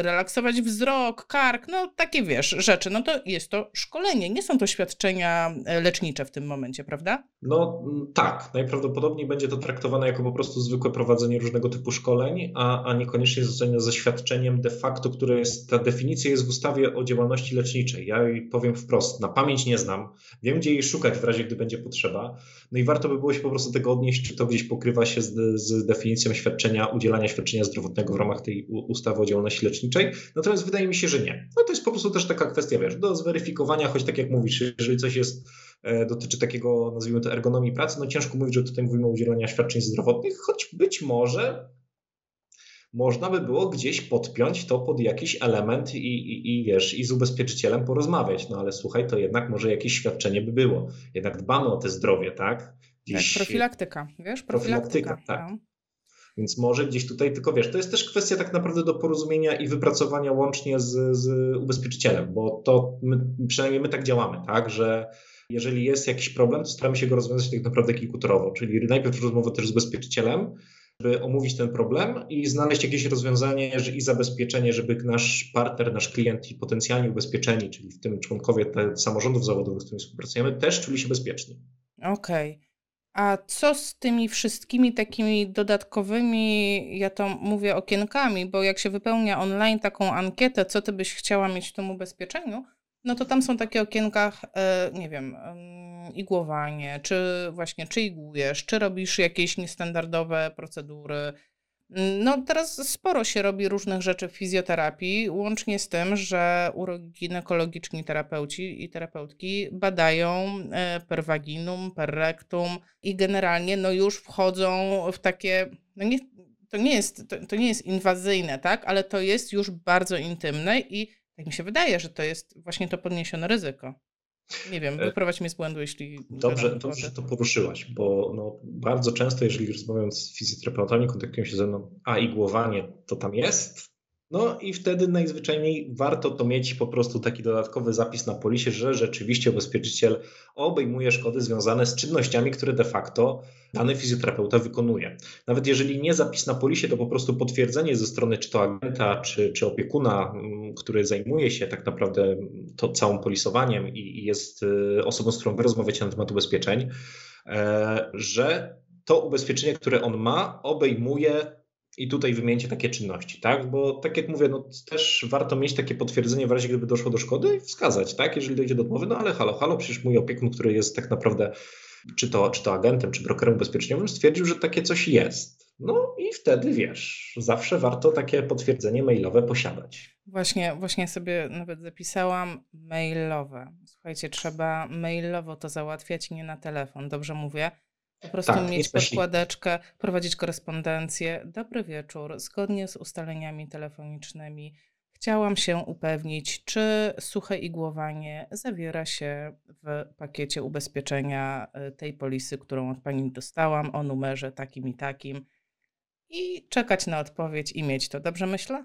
relaksować wzrok, kark, no takie, wiesz, rzeczy. No to jest to szkolenie, nie są to świadczenia lecznicze w tym momencie, prawda? No tak, najprawdopodobniej będzie to traktowane jako po prostu zwykłe prowadzenie różnego typu szkoleń, a, a niekoniecznie związane ze świadczeniem de facto, które jest, ta definicja jest w ustawie o działalności leczniczej. Ja jej powiem wprost, na pamięć nie znam, wiem gdzie jej szukać w razie, gdy będzie potrzeba. No i warto by było się po prostu tego odnieść, czy to gdzieś pokrywa się z, z definicją świadczenia, udzielania świadczenia zdrowotnego w ramach tej ustawy o działalności leczniczej. Natomiast wydaje mi się, że nie. No to jest po prostu też taka kwestia, wiesz, do zweryfikowania, choć tak jak mówisz, jeżeli coś jest, e, dotyczy takiego, nazwijmy to, ergonomii pracy, no ciężko mówić, że tutaj mówimy o udzielaniu świadczeń zdrowotnych, choć być może można by było gdzieś podpiąć to pod jakiś element i, i, i wiesz, i z ubezpieczycielem porozmawiać. No ale słuchaj, to jednak może jakieś świadczenie by było. Jednak dbamy o te zdrowie, tak? Gdzieś... Tak, profilaktyka, wiesz? Profilaktyka, profilaktyka tak. No. Więc może gdzieś tutaj, tylko wiesz, to jest też kwestia tak naprawdę do porozumienia i wypracowania łącznie z, z ubezpieczycielem, bo to my, przynajmniej my tak działamy, tak, że jeżeli jest jakiś problem, to staramy się go rozwiązać tak naprawdę kilkutorowo, czyli najpierw rozmowę też z ubezpieczycielem, żeby omówić ten problem i znaleźć jakieś rozwiązanie i zabezpieczenie, żeby nasz partner, nasz klient i potencjalni ubezpieczeni, czyli w tym członkowie te, samorządów zawodowych, z którymi współpracujemy, też czuli się bezpieczni. Okej. Okay. A co z tymi wszystkimi takimi dodatkowymi, ja to mówię, okienkami, bo jak się wypełnia online taką ankietę, co ty byś chciała mieć w tym ubezpieczeniu, no to tam są takie okienka, nie wiem, igłowanie, czy właśnie, czy igłujesz, czy robisz jakieś niestandardowe procedury. No teraz sporo się robi różnych rzeczy w fizjoterapii, łącznie z tym, że uroginekologiczni terapeuci i terapeutki badają per vaginum, per rectum i generalnie no już wchodzą w takie, no nie, to, nie jest, to, to nie jest inwazyjne, tak, ale to jest już bardzo intymne i tak mi się wydaje, że to jest właśnie to podniesione ryzyko. Nie wiem, wyprowadź mnie z błędu, jeśli... Dobrze, dobrze że to poruszyłaś, bo no, bardzo często, jeżeli rozmawiam z fizjoterapeutami, kontaktują się ze mną, a igłowanie to tam jest? No i wtedy najzwyczajniej warto to mieć po prostu taki dodatkowy zapis na polisie, że rzeczywiście ubezpieczyciel obejmuje szkody związane z czynnościami, które de facto dany fizjoterapeuta wykonuje. Nawet jeżeli nie zapis na polisie, to po prostu potwierdzenie ze strony czy to agenta, czy, czy opiekuna, który zajmuje się tak naprawdę to całym polisowaniem i, i jest osobą, z którą wy rozmawiacie na temat ubezpieczeń, że to ubezpieczenie, które on ma, obejmuje i tutaj wymieńcie takie czynności, tak? Bo tak jak mówię, no też warto mieć takie potwierdzenie w razie, gdyby doszło do szkody i wskazać, tak? Jeżeli dojdzie do odmowy, no ale halo, halo, przecież mój opiekun, który jest tak naprawdę czy to, czy to agentem, czy brokerem ubezpieczeniowym, stwierdził, że takie coś jest. No i wtedy wiesz, zawsze warto takie potwierdzenie mailowe posiadać. Właśnie, właśnie sobie nawet zapisałam mailowe. Słuchajcie, trzeba mailowo to załatwiać, nie na telefon, dobrze mówię? Po prostu tak, mieć podkładeczkę, i... prowadzić korespondencję. Dobry wieczór, zgodnie z ustaleniami telefonicznymi chciałam się upewnić, czy suche igłowanie zawiera się w pakiecie ubezpieczenia tej polisy, którą od pani dostałam, o numerze takim i takim. I czekać na odpowiedź i mieć to. Dobrze myślę?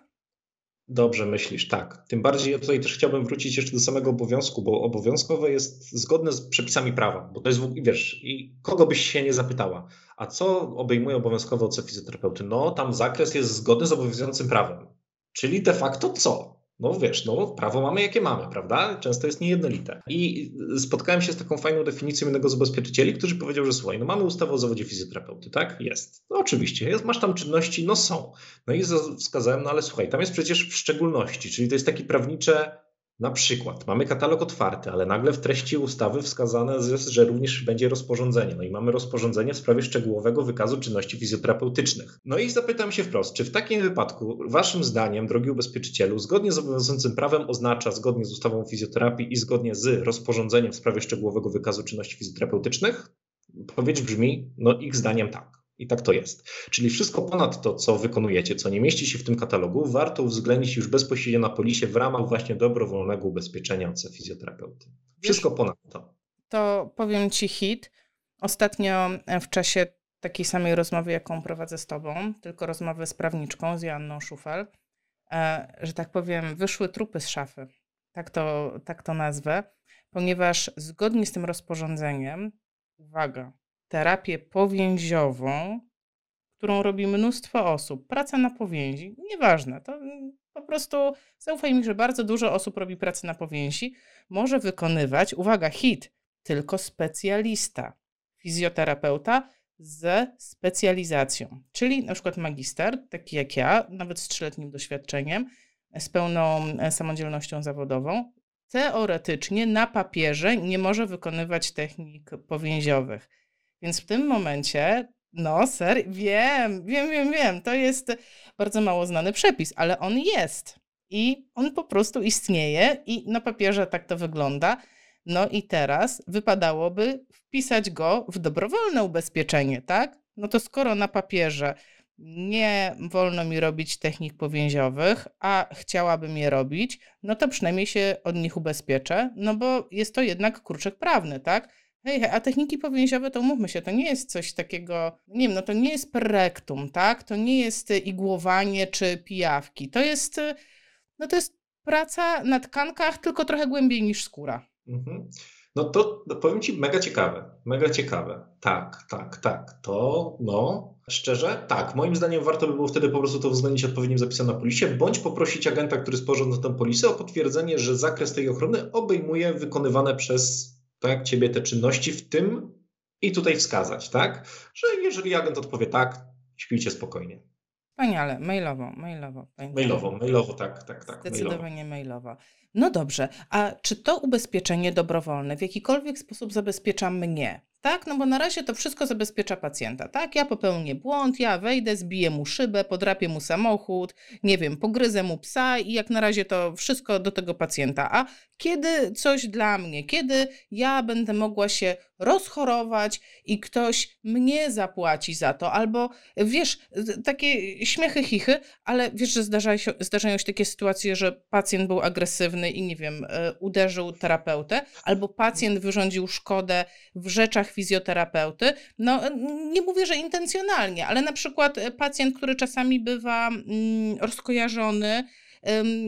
Dobrze myślisz, tak. Tym bardziej ja tutaj też chciałbym wrócić jeszcze do samego obowiązku, bo obowiązkowe jest zgodne z przepisami prawa, bo to jest, wiesz, i kogo byś się nie zapytała, a co obejmuje obowiązkowe O C fizjoterapeuty? No, tam zakres jest zgodny z obowiązującym prawem, czyli de facto co? No wiesz, no prawo mamy jakie mamy, prawda? Często jest niejednolite. I spotkałem się z taką fajną definicją jednego z ubezpieczycieli, który powiedział, że słuchaj, no mamy ustawę o zawodzie fizjoterapeuty, tak? Jest. No oczywiście, jest, masz tam czynności, no są. No i wskazałem, no ale słuchaj, tam jest przecież w szczególności, czyli to jest taki prawnicze, na przykład mamy katalog otwarty, ale nagle w treści ustawy wskazane jest, że również będzie rozporządzenie. No i mamy rozporządzenie w sprawie szczegółowego wykazu czynności fizjoterapeutycznych. No i zapytam się wprost, czy w takim wypadku waszym zdaniem, drogi ubezpieczycielu, zgodnie z obowiązującym prawem oznacza zgodnie z ustawą o fizjoterapii i zgodnie z rozporządzeniem w sprawie szczegółowego wykazu czynności fizjoterapeutycznych? Odpowiedź brzmi, no ich zdaniem tak. I tak to jest. Czyli wszystko ponad to, co wykonujecie, co nie mieści się w tym katalogu, warto uwzględnić już bezpośrednio na polisie w ramach właśnie dobrowolnego ubezpieczenia O C fizjoterapeuty. Wszystko wiesz, ponad to. To powiem Ci hit. Ostatnio w czasie takiej samej rozmowy, jaką prowadzę z Tobą, tylko rozmowy z prawniczką, z Joanną Szufel, że tak powiem, wyszły trupy z szafy. Tak to, tak to nazwę. Ponieważ zgodnie z tym rozporządzeniem, uwaga, terapię powięziową, którą robi mnóstwo osób, praca na powięzi, nieważne, to po prostu zaufaj mi, że bardzo dużo osób robi pracę na powięzi, może wykonywać, uwaga, hit, tylko specjalista, fizjoterapeuta ze specjalizacją, czyli na przykład magister, taki jak ja, nawet z trzyletnim doświadczeniem, z pełną samodzielnością zawodową, teoretycznie na papierze nie może wykonywać technik powięziowych. Więc w tym momencie, no ser, wiem, wiem, wiem, wiem, to jest bardzo mało znany przepis, ale on jest i on po prostu istnieje i na papierze tak to wygląda. No i teraz wypadałoby wpisać go w dobrowolne ubezpieczenie, tak? No to skoro na papierze nie wolno mi robić technik powięziowych, a chciałabym je robić, no to przynajmniej się od nich ubezpieczę, no bo jest to jednak kruczek prawny, tak? Hej, hej, a techniki powięziowe, to umówmy się, to nie jest coś takiego, nie wiem, no to nie jest rektum, tak? To nie jest igłowanie czy pijawki. To jest, no to jest praca na tkankach, tylko trochę głębiej niż skóra. Mhm. No to no powiem Ci, mega ciekawe, mega ciekawe. Tak, tak, tak. To, no, szczerze, tak. Moim zdaniem warto by było wtedy po prostu to uwzględnić odpowiednim zapisem na polisie, bądź poprosić agenta, który sporządza tę polisę, o potwierdzenie, że zakres tej ochrony obejmuje wykonywane przez... tak, ciebie te czynności w tym i tutaj wskazać, tak? Że jeżeli agent odpowie tak, śpijcie spokojnie. Wspaniale, mailowo, mailowo. Mailowo, mailowo, tak, tak, tak. Zdecydowanie mailowo. mailowo. No dobrze, a czy to ubezpieczenie dobrowolne w jakikolwiek sposób zabezpiecza mnie? Tak, no bo na razie to wszystko zabezpiecza pacjenta, tak? Ja popełnię błąd, ja wejdę, zbiję mu szybę, podrapię mu samochód, nie wiem, pogryzę mu psa i jak na razie to wszystko do tego pacjenta. A kiedy coś dla mnie, kiedy ja będę mogła się rozchorować i ktoś mnie zapłaci za to, albo wiesz, takie śmiechy, chichy, ale wiesz, że zdarzają się, zdarzają się takie sytuacje, że pacjent był agresywny i nie wiem, uderzył terapeutę, albo pacjent wyrządził szkodę w rzeczach fizjoterapeuty, no nie mówię, że intencjonalnie, ale na przykład pacjent, który czasami bywa mm, rozkojarzony,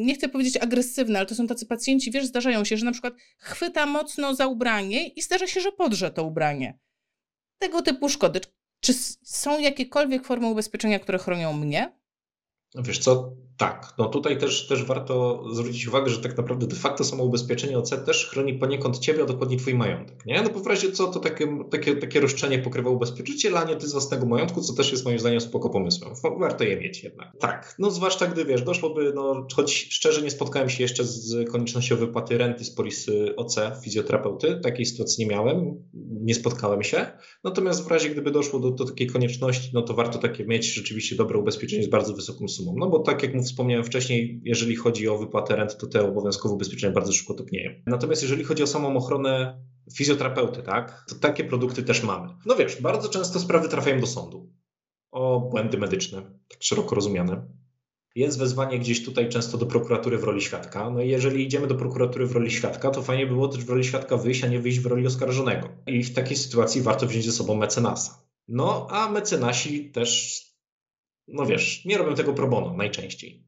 nie chcę powiedzieć agresywne, ale to są tacy pacjenci, wiesz, zdarzają się, że na przykład chwyta mocno za ubranie i zdarza się, że podrze to ubranie. Tego typu szkody. Czy są jakiekolwiek formy ubezpieczenia, które chronią mnie? Wiesz co, tak. No tutaj też, też warto zwrócić uwagę, że tak naprawdę de facto samo ubezpieczenie O C też chroni poniekąd ciebie, a dokładnie twój majątek, nie? No bo w razie co, to takie, takie, takie roszczenie pokrywa ubezpieczyciel, a nie ty z własnego majątku, co też jest moim zdaniem spoko pomysłem. Warto je mieć jednak. Tak, no zwłaszcza gdy, wiesz, doszłoby, no choć szczerze nie spotkałem się jeszcze z koniecznością wypłaty renty z polisy O C fizjoterapeuty, takiej sytuacji nie miałem, nie spotkałem się, natomiast w razie gdyby doszło do, do takiej konieczności, no to warto takie mieć rzeczywiście dobre ubezpieczenie z bardzo wysoką sumą, no bo tak jak wspomniałem wcześniej, jeżeli chodzi o wypłatę rent, to te obowiązkowe ubezpieczenia bardzo szybko topnieją. Natomiast jeżeli chodzi o samą ochronę fizjoterapeuty, tak, to takie produkty też mamy. No wiesz, bardzo często sprawy trafiają do sądu o błędy medyczne, tak szeroko rozumiane. Jest wezwanie gdzieś tutaj często do prokuratury w roli świadka. No i jeżeli idziemy do prokuratury w roli świadka, to fajnie było też w roli świadka wyjść, a nie wyjść w roli oskarżonego. I w takiej sytuacji warto wziąć ze sobą mecenasa. No a mecenasi też, no wiesz, nie robią tego pro bono najczęściej.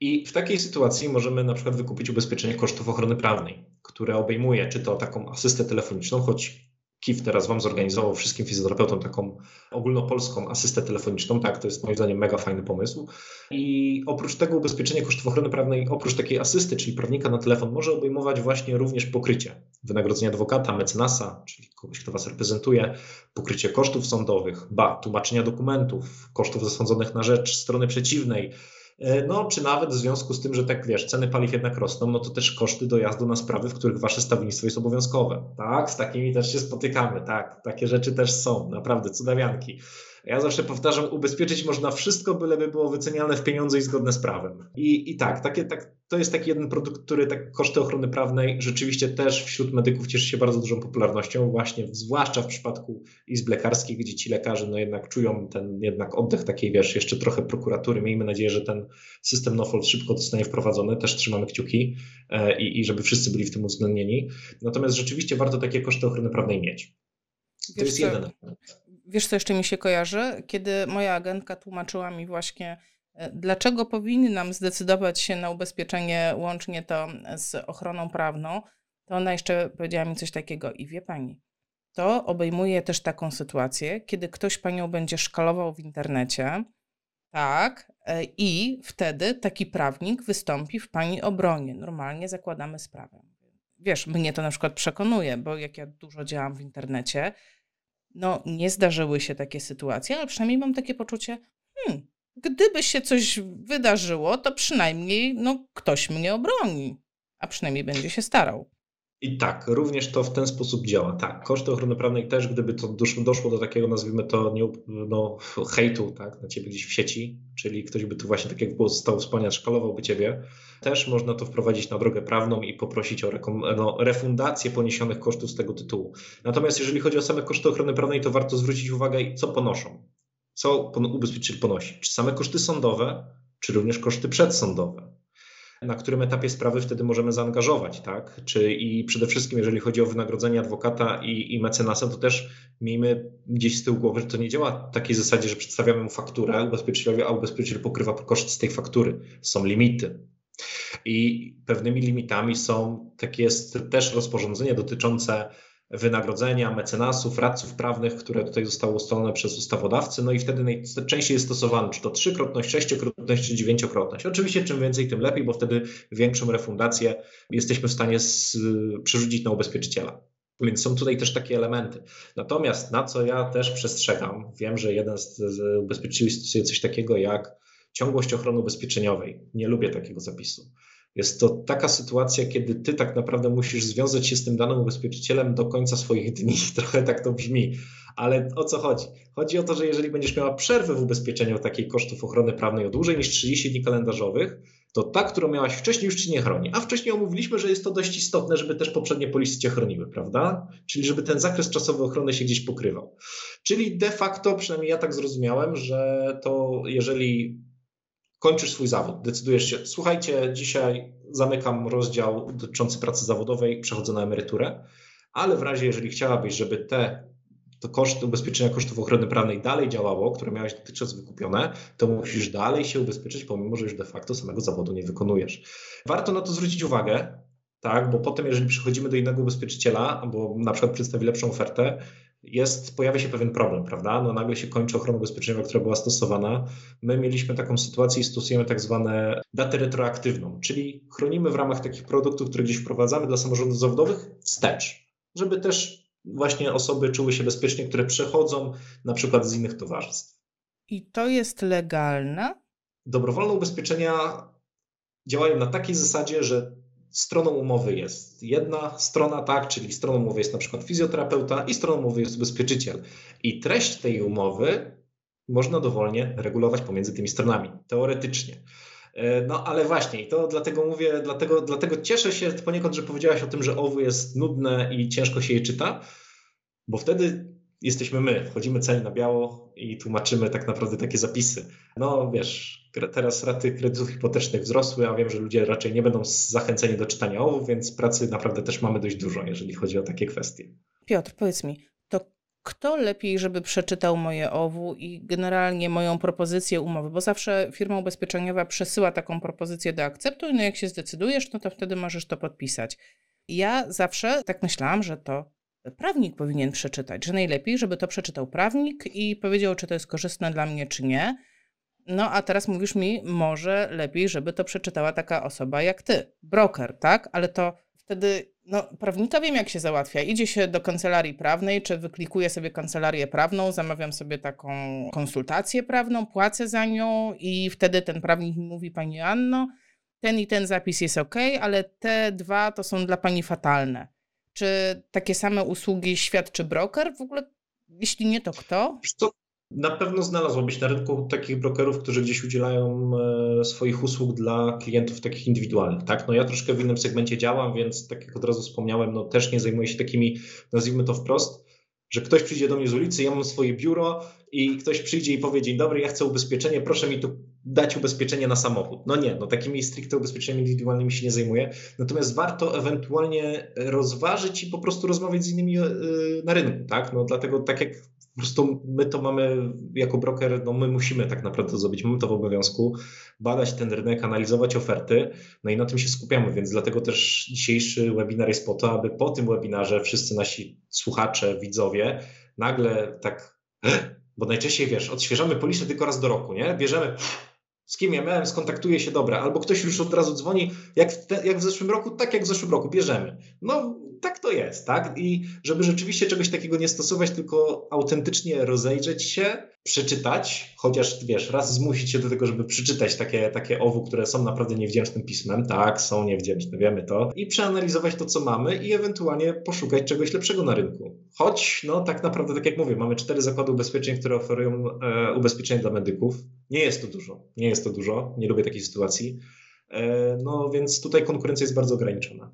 I w takiej sytuacji możemy na przykład wykupić ubezpieczenie kosztów ochrony prawnej, które obejmuje czy to taką asystę telefoniczną, choć K I F teraz Wam zorganizował wszystkim fizjoterapeutom taką ogólnopolską asystę telefoniczną. Tak, to jest moim zdaniem mega fajny pomysł. I oprócz tego ubezpieczenie kosztów ochrony prawnej, oprócz takiej asysty, czyli prawnika na telefon, może obejmować właśnie również pokrycie wynagrodzenia adwokata, mecenasa, czyli kogoś, kto Was reprezentuje, pokrycie kosztów sądowych, ba, tłumaczenia dokumentów, kosztów zasądzonych na rzecz strony przeciwnej. No, czy nawet w związku z tym, że tak wiesz, ceny paliw jednak rosną, no to też koszty dojazdu na sprawy, w których wasze stawnictwo jest obowiązkowe. Tak, z takimi też się spotykamy, tak, takie rzeczy też są, naprawdę cudawianki. Ja zawsze powtarzam, ubezpieczyć można wszystko, byleby było wyceniane w pieniądze i zgodne z prawem. I, i tak, takie, tak, to jest taki jeden produkt, który tak koszty ochrony prawnej rzeczywiście też wśród medyków cieszy się bardzo dużą popularnością, właśnie zwłaszcza w przypadku izb lekarskich, gdzie ci lekarze no jednak czują ten jednak oddech takiej, wiesz, jeszcze trochę prokuratury. Miejmy nadzieję, że ten system NOFOL szybko zostanie wprowadzony, też trzymamy kciuki e, i, i żeby wszyscy byli w tym uwzględnieni. Natomiast rzeczywiście warto takie koszty ochrony prawnej mieć. To wiesz, jest jeden element. Wiesz, co jeszcze mi się kojarzy? Kiedy moja agentka tłumaczyła mi właśnie, dlaczego powinnam zdecydować się na ubezpieczenie łącznie to z ochroną prawną, to ona jeszcze powiedziała mi coś takiego i wie pani, to obejmuje też taką sytuację, kiedy ktoś panią będzie szkalował w internecie, tak, i wtedy taki prawnik wystąpi w pani obronie. Normalnie zakładamy sprawę. Wiesz, mnie to na przykład przekonuje, bo jak ja dużo działam w internecie, no nie zdarzyły się takie sytuacje, ale przynajmniej mam takie poczucie, hmm, gdyby się coś wydarzyło, to przynajmniej no, ktoś mnie obroni, a przynajmniej będzie się starał. I tak, również to w ten sposób działa. Tak, koszty ochrony prawnej też, gdyby to doszło do takiego, nazwijmy to, no, hejtu, tak, na ciebie gdzieś w sieci, czyli ktoś by tu właśnie, tak jak było zostało wspomniane, szkalowałby ciebie, też można to wprowadzić na drogę prawną i poprosić o rekom- no, refundację poniesionych kosztów z tego tytułu. Natomiast jeżeli chodzi o same koszty ochrony prawnej, to warto zwrócić uwagę, co ponoszą, co ubezpieczyciel ponosi, czy same koszty sądowe, czy również koszty przedsądowe. Na którym etapie sprawy wtedy możemy zaangażować, tak? Czy i przede wszystkim, jeżeli chodzi o wynagrodzenie adwokata i, i mecenasa, to też miejmy gdzieś z tyłu głowy, że to nie działa w takiej zasadzie, że przedstawiamy mu fakturę ubezpieczycielowi, a ubezpieczyciel pokrywa koszt z tej faktury. Są limity. I pewnymi limitami są, takie jest też rozporządzenie dotyczące wynagrodzenia mecenasów, radców prawnych, które tutaj zostało ustalone przez ustawodawcę, no i wtedy najczęściej jest stosowany czy to trzykrotność, sześciokrotność, czy dziewięciokrotność. Oczywiście czym więcej, tym lepiej, bo wtedy większą refundację jesteśmy w stanie z, przerzucić na ubezpieczyciela. Więc są tutaj też takie elementy. Natomiast na co ja też przestrzegam, wiem, że jeden z, z ubezpieczycieli stosuje coś takiego jak ciągłość ochrony ubezpieczeniowej. Nie lubię takiego zapisu. Jest to taka sytuacja, kiedy ty tak naprawdę musisz związać się z tym danym ubezpieczycielem do końca swoich dni. Trochę tak to brzmi, ale o co chodzi? Chodzi o to, że jeżeli będziesz miała przerwę w ubezpieczeniu takiej kosztów ochrony prawnej o dłużej niż trzydzieści dni kalendarzowych, to ta, którą miałaś wcześniej, już ci nie chroni. A wcześniej omówiliśmy, że jest to dość istotne, żeby też poprzednie polisy cię chroniły, prawda? Czyli żeby ten zakres czasowy ochrony się gdzieś pokrywał. Czyli de facto, przynajmniej ja tak zrozumiałem, że to jeżeli kończysz swój zawód, decydujesz się, słuchajcie, dzisiaj zamykam rozdział dotyczący pracy zawodowej, przechodzę na emeryturę, ale w razie, jeżeli chciałabyś, żeby te to koszty ubezpieczenia kosztów ochrony prawnej dalej działało, które miałeś dotychczas wykupione, to musisz dalej się ubezpieczyć, pomimo, że już de facto samego zawodu nie wykonujesz. Warto na to zwrócić uwagę, tak, bo potem, jeżeli przychodzimy do innego ubezpieczyciela, bo na przykład przedstawi lepszą ofertę, Jest, pojawia się pewien problem, prawda? No nagle się kończy ochrona ubezpieczeniowa, która była stosowana. My mieliśmy taką sytuację i stosujemy tak zwaną datę retroaktywną, czyli chronimy w ramach takich produktów, które gdzieś wprowadzamy dla samorządów zawodowych wstecz, żeby też właśnie osoby czuły się bezpiecznie, które przechodzą na przykład z innych towarzystw. I to jest legalne? Dobrowolne ubezpieczenia działają na takiej zasadzie, że stroną umowy jest jedna strona, tak, czyli stroną umowy jest na przykład fizjoterapeuta i stroną umowy jest ubezpieczyciel. I treść tej umowy można dowolnie regulować pomiędzy tymi stronami, teoretycznie. No ale właśnie, to dlatego mówię, dlatego, dlatego cieszę się poniekąd, że powiedziałaś o tym, że O W jest nudne i ciężko się je czyta, bo wtedy jesteśmy my, wchodzimy cel na biało i tłumaczymy tak naprawdę takie zapisy. No wiesz, teraz raty kredytów hipotecznych wzrosły, a wiem, że ludzie raczej nie będą zachęceni do czytania O W, więc pracy naprawdę też mamy dość dużo, jeżeli chodzi o takie kwestie. Piotr, powiedz mi, to kto lepiej, żeby przeczytał moje O W U i generalnie moją propozycję umowy, bo zawsze firma ubezpieczeniowa przesyła taką propozycję do akceptu i no jak się zdecydujesz, no to wtedy możesz to podpisać. I ja zawsze tak myślałam, że to prawnik powinien przeczytać, że najlepiej, żeby to przeczytał prawnik i powiedział, czy to jest korzystne dla mnie, czy nie. No a teraz mówisz mi, może lepiej, żeby to przeczytała taka osoba jak ty, broker, tak? Ale to wtedy, no prawnika wiem jak się załatwia, idzie się do kancelarii prawnej, czy wyklikuję sobie kancelarię prawną, zamawiam sobie taką konsultację prawną, płacę za nią i wtedy ten prawnik mi mówi, pani Anno, ten i ten zapis jest ok, ale te dwa to są dla pani fatalne. Czy takie same usługi świadczy broker? W ogóle, jeśli nie, to kto? To na pewno znalazłobyś na rynku takich brokerów, którzy gdzieś udzielają swoich usług dla klientów takich indywidualnych. Tak? No ja troszkę w innym segmencie działam, więc tak jak od razu wspomniałem, no też nie zajmuję się takimi, nazwijmy to wprost, że ktoś przyjdzie do mnie z ulicy, ja mam swoje biuro i ktoś przyjdzie i powie, dzień dobry, ja chcę ubezpieczenie, proszę mi tu dać ubezpieczenie na samochód. No nie, no takimi stricte ubezpieczeniami indywidualnymi się nie zajmuję. Natomiast warto ewentualnie rozważyć i po prostu rozmawiać z innymi na rynku, tak? No dlatego tak jak po prostu my to mamy jako broker, no my musimy tak naprawdę to zrobić, mamy to w obowiązku, badać ten rynek, analizować oferty, no i na tym się skupiamy, więc dlatego też dzisiejszy webinar jest po to, aby po tym webinarze wszyscy nasi słuchacze, widzowie nagle tak, bo najczęściej wiesz, odświeżamy polisę tylko raz do roku, nie? Bierzemy, z kim ja miałem, skontaktuję się, dobra, albo ktoś już od razu dzwoni, jak w, te, jak w zeszłym roku, tak jak w zeszłym roku, bierzemy. No tak to jest, tak? I żeby rzeczywiście czegoś takiego nie stosować, tylko autentycznie rozejrzeć się, przeczytać, chociaż wiesz, raz zmusić się do tego, żeby przeczytać takie, takie O W U, które są naprawdę niewdzięcznym pismem, tak, są niewdzięczne, wiemy to, i przeanalizować to, co mamy i ewentualnie poszukać czegoś lepszego na rynku. Choć, no tak naprawdę, tak jak mówię, mamy cztery zakłady ubezpieczeń, które oferują e, ubezpieczenie dla medyków. Nie jest to dużo, nie jest to dużo, nie lubię takiej sytuacji, e, no więc tutaj konkurencja jest bardzo ograniczona.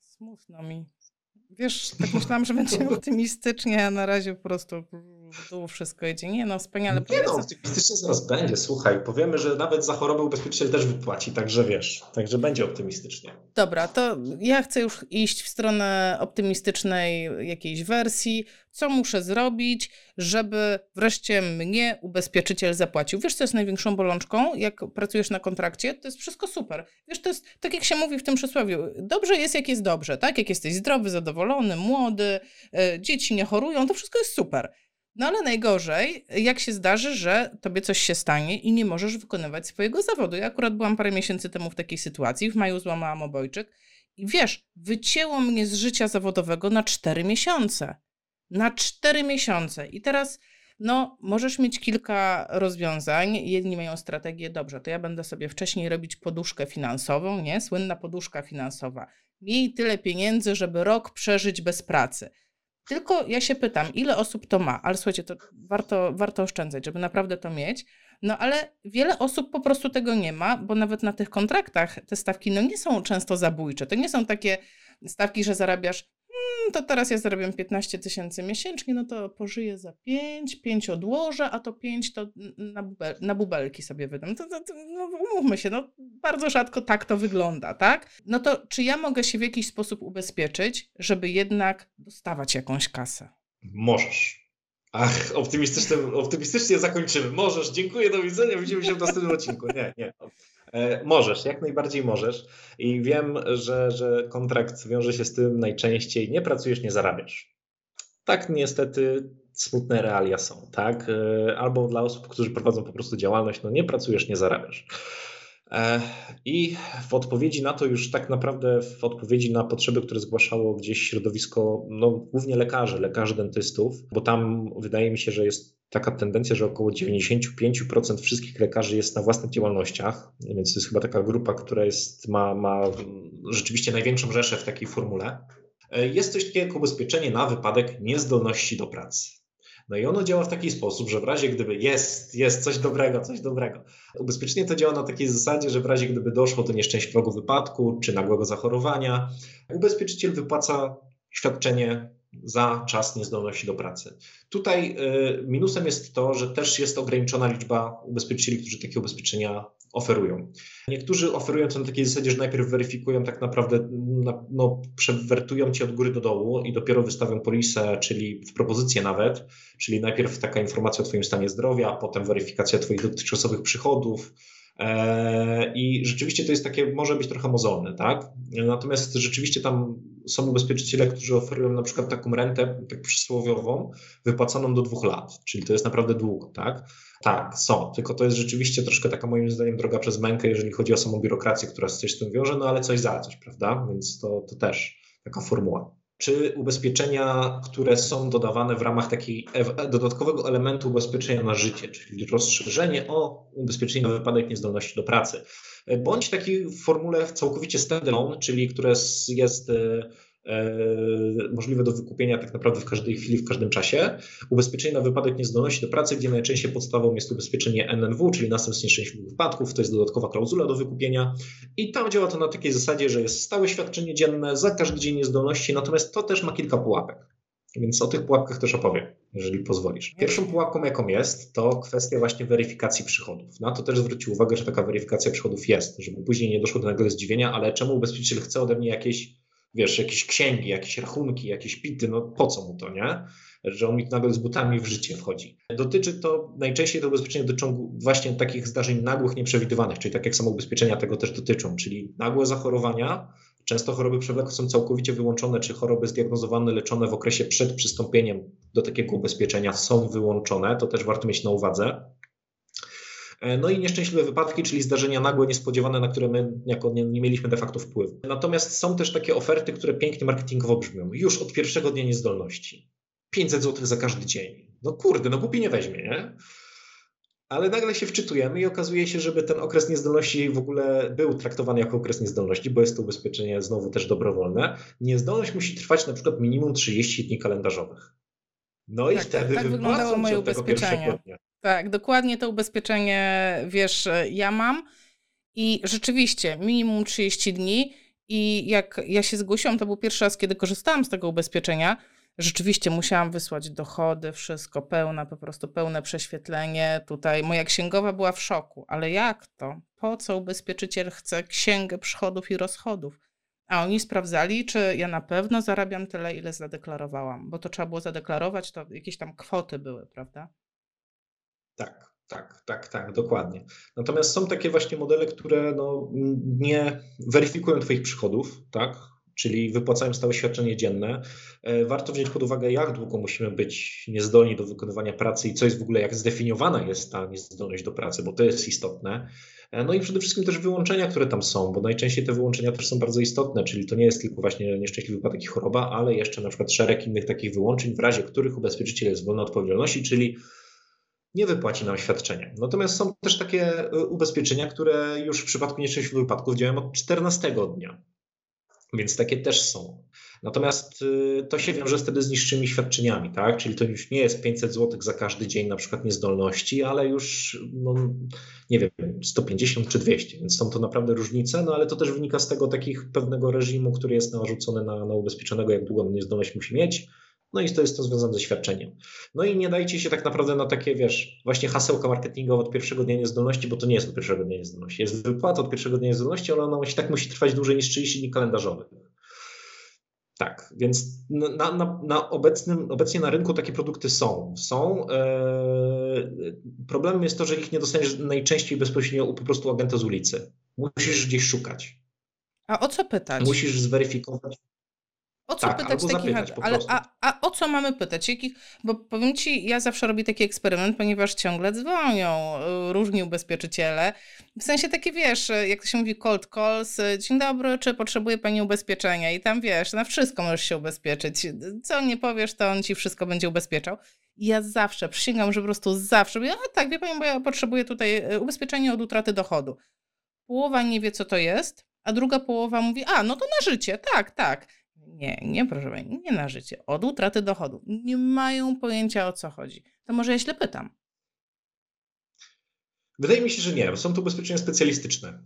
Smutno mi. Wiesz, tak myślałam, że będzie optymistycznie, a na razie po prostu w dół wszystko idzie. Nie no, wspaniale. Nie no, optymistycznie zaraz będzie, słuchaj. Powiemy, że nawet za chorobę ubezpieczyciel też wypłaci, także wiesz, także będzie optymistycznie. Dobra, to ja chcę już iść w stronę optymistycznej jakiejś wersji. Co muszę zrobić, żeby wreszcie mnie ubezpieczyciel zapłacił? Wiesz, co jest największą bolączką, jak pracujesz na kontrakcie? To jest wszystko super. Wiesz, to jest, tak jak się mówi w tym przysłowiu, dobrze jest, jak jest dobrze, tak? Jak jesteś zdrowy, zadowolony, młody, y, dzieci nie chorują, to wszystko jest super. No ale najgorzej, jak się zdarzy, że tobie coś się stanie i nie możesz wykonywać swojego zawodu. Ja akurat byłam parę miesięcy temu w takiej sytuacji, w maju złamałam obojczyk i wiesz, wycięło mnie z życia zawodowego na cztery miesiące. Na cztery miesiące. I teraz no, możesz mieć kilka rozwiązań. Jedni mają strategię, dobrze, to ja będę sobie wcześniej robić poduszkę finansową, nie? Słynna poduszka finansowa. Miej tyle pieniędzy, żeby rok przeżyć bez pracy. Tylko ja się pytam, ile osób to ma? Ale słuchajcie, to warto, warto oszczędzać, żeby naprawdę to mieć. No ale wiele osób po prostu tego nie ma, bo nawet na tych kontraktach te stawki no, nie są często zabójcze. To nie są takie stawki, że zarabiasz to teraz ja zarabiam piętnaście tysięcy miesięcznie, no to pożyję za pięć, pięć odłożę, a to pięć to na, bubel, na bubelki sobie wydam. To, to, to, no umówmy się, no bardzo rzadko tak to wygląda, tak? No to czy ja mogę się w jakiś sposób ubezpieczyć, żeby jednak dostawać jakąś kasę? Możesz. Ach, optymistycznie, optymistycznie zakończymy. Możesz, dziękuję, do widzenia, widzimy się w następnym odcinku. Nie, nie. Możesz, jak najbardziej możesz i wiem, że, że kontrakt wiąże się z tym najczęściej nie pracujesz, nie zarabiasz. Tak niestety smutne realia są, tak? Albo dla osób, którzy prowadzą po prostu działalność, no nie pracujesz, nie zarabiasz. I w odpowiedzi na to już tak naprawdę w odpowiedzi na potrzeby, które zgłaszało gdzieś środowisko, no głównie lekarzy, lekarzy dentystów, bo tam wydaje mi się, że jest taka tendencja, że około dziewięćdziesiąt pięć procent wszystkich lekarzy jest na własnych działalnościach, więc to jest chyba taka grupa, która jest, ma, ma rzeczywiście największą rzeszę w takiej formule. Jest coś takiego jak ubezpieczenie na wypadek niezdolności do pracy. No i ono działa w taki sposób, że w razie gdyby jest, jest coś dobrego, coś dobrego. Ubezpieczenie to działa na takiej zasadzie, że w razie gdyby doszło do nieszczęśliwego wypadku czy nagłego zachorowania, ubezpieczyciel wypłaca świadczenie za czas niezdolności do pracy. Tutaj y, minusem jest to, że też jest ograniczona liczba ubezpieczycieli, którzy takie ubezpieczenia oferują. Niektórzy oferują to na takiej zasadzie, że najpierw weryfikują tak naprawdę, no, przewertują Cię od góry do dołu i dopiero wystawią polisę, czyli w propozycję nawet, czyli najpierw taka informacja o Twoim stanie zdrowia, potem weryfikacja Twoich dotychczasowych przychodów, i rzeczywiście to jest takie, może być trochę mozolne, tak? Natomiast rzeczywiście tam są ubezpieczyciele, którzy oferują na przykład taką rentę, tak przysłowiową, wypłacaną do dwóch lat, czyli to jest naprawdę długo, tak? Tak, są, tylko to jest rzeczywiście troszkę taka moim zdaniem droga przez mękę, jeżeli chodzi o samą biurokrację, która coś z tym wiąże, no ale coś za coś, prawda? Więc to, to też taka formuła. Czy ubezpieczenia, które są dodawane w ramach takiego dodatkowego elementu ubezpieczenia na życie, czyli rozszerzenie o ubezpieczenie na wypadek niezdolności do pracy, bądź takiej formule całkowicie standalone, czyli które jest możliwe do wykupienia tak naprawdę w każdej chwili, w każdym czasie. Ubezpieczenie na wypadek niezdolności do pracy, gdzie najczęściej podstawą jest ubezpieczenie N N W, czyli następstw nieszczęśliwych wypadków, to jest dodatkowa klauzula do wykupienia i tam działa to na takiej zasadzie, że jest stałe świadczenie dzienne za każdy dzień niezdolności, natomiast to też ma kilka pułapek, więc o tych pułapkach też opowiem, jeżeli pozwolisz. Pierwszą pułapką jaką jest, to kwestia właśnie weryfikacji przychodów. Na to też zwrócił uwagę, że taka weryfikacja przychodów jest, żeby później nie doszło do nagle zdziwienia, ale czemu ubezpieczyciel chce ode mnie jakieś Wiesz, jakieś księgi, jakieś rachunki, jakieś pity, no po co mu to, nie? Że on mi nagle z butami w życie wchodzi. Dotyczy to najczęściej to ubezpieczenie dotyczą właśnie takich zdarzeń nagłych, nieprzewidywanych, czyli tak jak samo ubezpieczenia tego też dotyczą, czyli nagłe zachorowania, często choroby przewlekłe są całkowicie wyłączone, czy choroby zdiagnozowane, leczone w okresie przed przystąpieniem do takiego ubezpieczenia są wyłączone, to też warto mieć na uwadze. No i nieszczęśliwe wypadki, czyli zdarzenia nagłe, niespodziewane, na które my jako nie, nie mieliśmy de facto wpływu. Natomiast są też takie oferty, które pięknie marketingowo brzmią. Już od pierwszego dnia niezdolności. pięćset złotych za każdy dzień. No kurde, no głupi nie weźmie, nie? Ale nagle się wczytujemy i okazuje się, żeby ten okres niezdolności w ogóle był traktowany jako okres niezdolności, bo jest to ubezpieczenie znowu też dobrowolne. Niezdolność musi trwać na przykład minimum trzydzieści dni kalendarzowych. No i tak, wtedy tak wyglądało moje ubezpieczenie. Tak, dokładnie to ubezpieczenie, wiesz, ja mam i rzeczywiście minimum trzydzieści dni i jak ja się zgłosiłam, to był pierwszy raz, kiedy korzystałam z tego ubezpieczenia, rzeczywiście musiałam wysłać dochody, wszystko pełne, po prostu pełne prześwietlenie tutaj. Moja księgowa była w szoku, ale jak to? Po co ubezpieczyciel chce księgę przychodów i rozchodów? A oni sprawdzali, czy ja na pewno zarabiam tyle, ile zadeklarowałam, bo to trzeba było zadeklarować, to jakieś tam kwoty były, prawda? Tak, tak, tak, tak, dokładnie. Natomiast są takie właśnie modele, które no, nie weryfikują Twoich przychodów, tak? Czyli wypłacają stałe świadczenie dzienne. Warto wziąć pod uwagę, jak długo musimy być niezdolni do wykonywania pracy i co jest w ogóle, jak zdefiniowana jest ta niezdolność do pracy, bo to jest istotne. No i przede wszystkim też wyłączenia, które tam są, bo najczęściej te wyłączenia też są bardzo istotne, czyli to nie jest tylko właśnie nieszczęśliwy wypadek i choroba, ale jeszcze na przykład szereg innych takich wyłączeń, w razie których ubezpieczyciel jest wolny od odpowiedzialności, czyli nie wypłaci nam świadczenia. Natomiast są też takie ubezpieczenia, które już w przypadku nieszczęśliwych wypadków działają od czternastego dnia, więc takie też są. Natomiast to się wiąże wtedy z niższymi świadczeniami, tak? Czyli to już nie jest pięćset złotych za każdy dzień na przykład niezdolności, ale już no, nie wiem, sto pięćdziesiąt czy dwieście, więc są to naprawdę różnice, no ale to też wynika z tego takich pewnego reżimu, który jest narzucony na, na ubezpieczonego, jak długą niezdolność musi mieć. No i to jest to związane ze świadczeniem. No i nie dajcie się tak naprawdę na takie, wiesz, właśnie hasełka marketingowe od pierwszego dnia niezdolności, bo to nie jest od pierwszego dnia niezdolności. Jest wypłata od pierwszego dnia niezdolności, ale ona i tak musi trwać dłużej niż trzydzieści dni kalendarzowych. Tak, więc na, na, na obecnym, obecnie na rynku takie produkty są. są. Yy, problemem jest to, że ich nie dostaniesz najczęściej bezpośrednio u po prostu agenta z ulicy. Musisz gdzieś szukać. A o co pytać? Musisz zweryfikować. O co tak, pytać takich, ale a, a o co mamy pytać? Jakich, bo powiem Ci, ja zawsze robię taki eksperyment, ponieważ ciągle dzwonią różni ubezpieczyciele. W sensie takie, wiesz, jak to się mówi, cold calls, dzień dobry, czy potrzebuje Pani ubezpieczenia? I tam, wiesz, na wszystko możesz się ubezpieczyć. Co nie powiesz, to on Ci wszystko będzie ubezpieczał. I ja zawsze, przysięgam, że po prostu zawsze mówię, a tak, wie Pani, bo ja potrzebuję tutaj ubezpieczenia od utraty dochodu. Połowa nie wie, co to jest, a druga połowa mówi, a, no to na życie, tak, tak. Nie, nie, proszę Pani, nie na życie. Od utraty dochodu. Nie mają pojęcia, o co chodzi. To może ja źle pytam. Wydaje mi się, że nie. Są to ubezpieczenia specjalistyczne.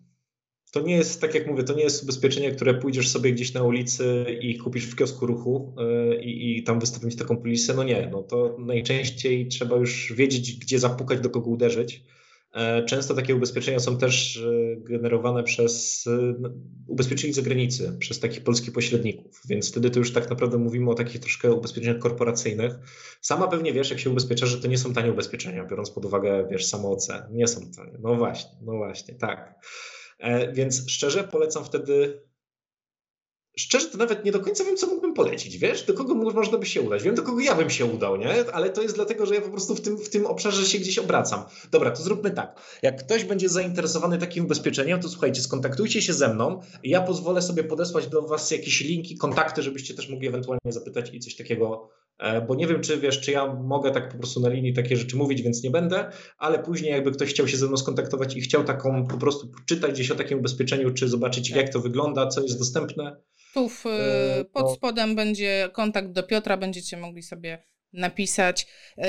To nie jest, tak jak mówię, to nie jest ubezpieczenie, które pójdziesz sobie gdzieś na ulicy i kupisz w kiosku ruchu i, i tam wystawić taką polisę. No nie, no to najczęściej trzeba już wiedzieć, gdzie zapukać, do kogo uderzyć. Często takie ubezpieczenia są też generowane przez ubezpieczycieli z zagranicy, przez takich polskich pośredników, więc wtedy to już tak naprawdę mówimy o takich troszkę ubezpieczeniach korporacyjnych. Sama pewnie wiesz, jak się ubezpiecza, że to nie są tanie ubezpieczenia, biorąc pod uwagę, wiesz, samą ocenę. Nie są tanie. No właśnie, no właśnie, tak. Więc szczerze polecam wtedy... Szczerze to nawet nie do końca wiem, co mógłbym polecić, wiesz, do kogo można by się udać. Wiem, do kogo ja bym się udał, nie? Ale to jest dlatego, że ja po prostu w tym, w tym obszarze się gdzieś obracam. Dobra, to zróbmy tak. Jak ktoś będzie zainteresowany takim ubezpieczeniem, to słuchajcie, skontaktujcie się ze mną. Ja pozwolę sobie podesłać do was jakieś linki, kontakty, żebyście też mogli ewentualnie zapytać i coś takiego, bo nie wiem, czy wiesz, czy ja mogę tak po prostu na linii takie rzeczy mówić, więc nie będę, ale później jakby ktoś chciał się ze mną skontaktować i chciał taką po prostu czytać gdzieś o takim ubezpieczeniu, czy zobaczyć, jak to wygląda, co jest dostępne. Tu w, pod spodem będzie kontakt do Piotra, będziecie mogli sobie napisać.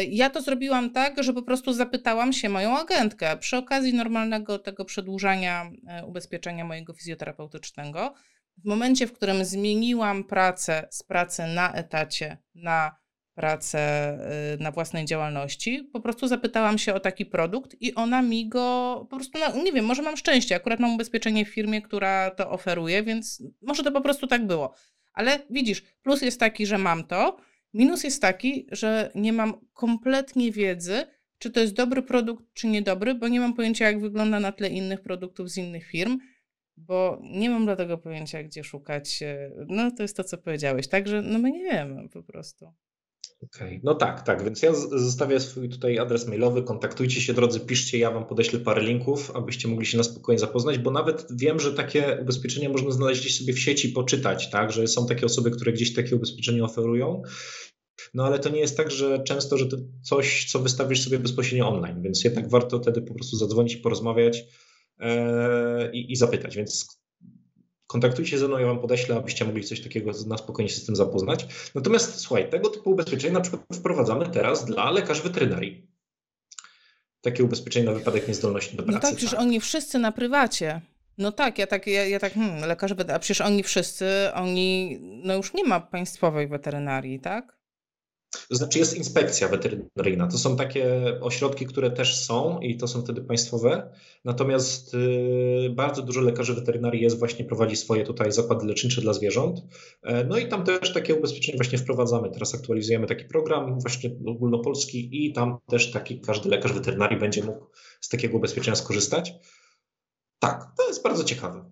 Ja to zrobiłam tak, że po prostu zapytałam się moją agentkę przy okazji normalnego tego przedłużania ubezpieczenia mojego fizjoterapeutycznego. W momencie, w którym zmieniłam pracę z pracy na etacie na pracę na własnej działalności, po prostu zapytałam się o taki produkt i ona mi go po prostu, no, nie wiem, może mam szczęście, akurat mam ubezpieczenie w firmie, która to oferuje, więc może to po prostu tak było. Ale widzisz, plus jest taki, że mam to, minus jest taki, że nie mam kompletnie wiedzy, czy to jest dobry produkt, czy niedobry, bo nie mam pojęcia, jak wygląda na tle innych produktów z innych firm, bo nie mam do tego pojęcia, gdzie szukać. No to jest to, co powiedziałeś, także no my nie wiemy po prostu. Okay. No tak, tak, więc ja zostawię swój tutaj adres mailowy, kontaktujcie się drodzy, piszcie, ja wam podeślę parę linków, abyście mogli się na spokojnie zapoznać, bo nawet wiem, że takie ubezpieczenia można znaleźć gdzieś sobie w sieci, poczytać, tak, że są takie osoby, które gdzieś takie ubezpieczenie oferują, no ale to nie jest tak, że często, że to coś, co wystawisz sobie bezpośrednio online, więc jednak warto wtedy po prostu zadzwonić, porozmawiać yy, i zapytać, więc... Kontaktujcie ze mną, ja wam podeślę, abyście mogli coś takiego na spokojnie się z tym zapoznać. Natomiast słuchaj, tego typu ubezpieczenia na przykład wprowadzamy teraz dla lekarzy weterynarii. Takie ubezpieczenie na wypadek niezdolności do pracy. No tak, przecież tak. Oni wszyscy na prywacie. No tak, ja tak, ja, ja tak, hmm, lekarze weterynarii, a przecież oni wszyscy, oni, no już nie ma państwowej weterynarii, tak? To znaczy jest inspekcja weterynaryjna. To są takie ośrodki, które też są i to są wtedy państwowe. Natomiast y, bardzo dużo lekarzy weterynarii jest właśnie, prowadzi swoje tutaj zakłady lecznicze dla zwierząt. E, no i tam też takie ubezpieczenie właśnie wprowadzamy. Teraz aktualizujemy taki program właśnie ogólnopolski i tam też taki każdy lekarz weterynarii będzie mógł z takiego ubezpieczenia skorzystać. Tak, to jest bardzo ciekawe.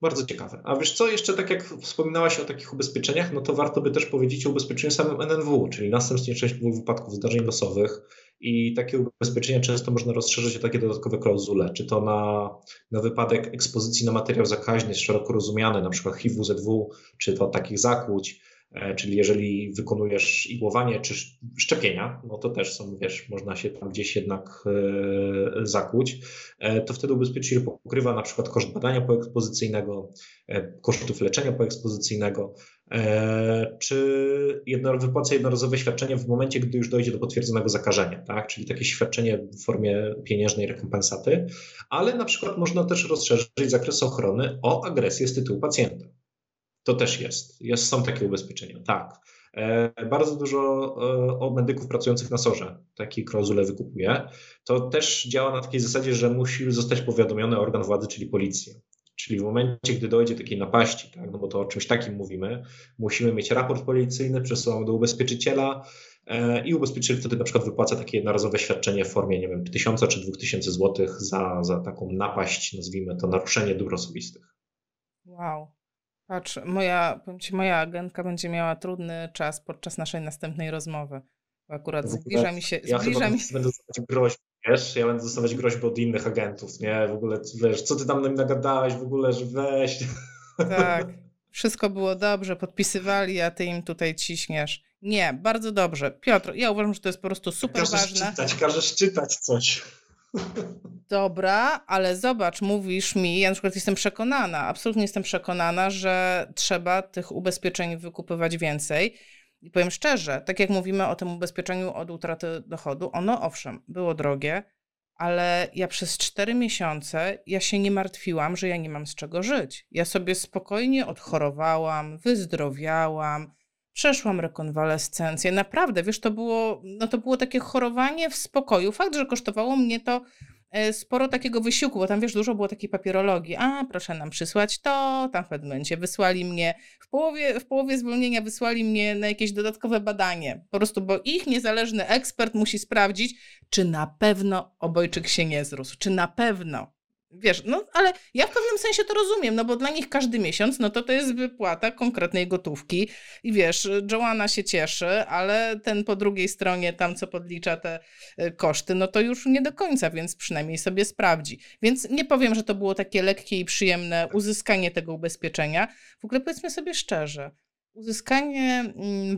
Bardzo ciekawe. A wiesz co, jeszcze tak jak wspominałaś o takich ubezpieczeniach, no to warto by też powiedzieć o ubezpieczeniu samym N N W, czyli następstwie częściowych wypadków, zdarzeń losowych i takie ubezpieczenia często można rozszerzyć o takie dodatkowe klauzule, czy to na, na wypadek ekspozycji na materiał zakaźny, szeroko rozumiany, na przykład H I V, U Z W, czy to takich zakłuć, e, czyli jeżeli wykonujesz igłowanie czy szczepienia, no to też są, wiesz, można się tam gdzieś jednak e, zakłuć, to wtedy ubezpieczyciel pokrywa na przykład koszt badania poekspozycyjnego, kosztów leczenia poekspozycyjnego, czy wypłaca jednorazowe świadczenie w momencie, gdy już dojdzie do potwierdzonego zakażenia, tak? Czyli takie świadczenie w formie pieniężnej rekompensaty, ale na przykład można też rozszerzyć zakres ochrony o agresję z tytułu pacjenta. To też jest, jest są takie ubezpieczenia, tak. Bardzo dużo o medyków pracujących na S O R ze takie klauzule wykupuje. To też działa na takiej zasadzie, że musi zostać powiadomiony organ władzy, czyli policja. Czyli w momencie, gdy dojdzie do takiej napaści, tak, no bo to o czymś takim mówimy, musimy mieć raport policyjny przesyłamy do ubezpieczyciela i ubezpieczyciel wtedy na przykład wypłaca takie jednorazowe świadczenie w formie, nie wiem, tysiąca czy dwóch tysięcy złotych za, za taką napaść, nazwijmy to naruszenie dóbr osobistych. Wow. Patrz, moja, powiem ci, moja agentka będzie miała trudny czas podczas naszej następnej rozmowy, bo akurat zbliża mi się... Ja zbliża mi się... będę dostawać groźby, wiesz, ja będę dostawać groźby od innych agentów, nie, w ogóle, wiesz, co ty tam nam nagadałeś, w ogóle, że weź... Tak, wszystko było dobrze, podpisywali, a ty im tutaj ciśniesz. Nie, bardzo dobrze. Piotr, ja uważam, że to jest po prostu super każesz ważne. Czytać, każesz czytać coś. Dobra, ale zobacz, mówisz mi, ja na przykład jestem przekonana, absolutnie jestem przekonana, że trzeba tych ubezpieczeń wykupywać więcej. I powiem szczerze, tak jak mówimy o tym ubezpieczeniu od utraty dochodu, ono owszem, było drogie, ale ja przez cztery miesiące ja się nie martwiłam, że ja nie mam z czego żyć. Ja sobie spokojnie odchorowałam, wyzdrowiałam, przeszłam rekonwalescencję. Naprawdę, wiesz, to było, no to było takie chorowanie w spokoju. Fakt, że kosztowało mnie to sporo takiego wysiłku, bo tam wiesz, dużo było takiej papierologii. A, proszę nam przysłać to, tam w pewnym momencie wysłali mnie, w połowie, w połowie zwolnienia wysłali mnie na jakieś dodatkowe badanie. Po prostu, bo ich niezależny ekspert musi sprawdzić, czy na pewno obojczyk się nie zrósł, czy na pewno. Wiesz, no ale ja w pewnym sensie to rozumiem, no bo dla nich każdy miesiąc, no to to jest wypłata konkretnej gotówki i wiesz, Joanna się cieszy, ale ten po drugiej stronie tam, co podlicza te koszty, no to już nie do końca, więc przynajmniej sobie sprawdzi. Więc nie powiem, że to było takie lekkie i przyjemne uzyskanie tego ubezpieczenia. W ogóle powiedzmy sobie szczerze, uzyskanie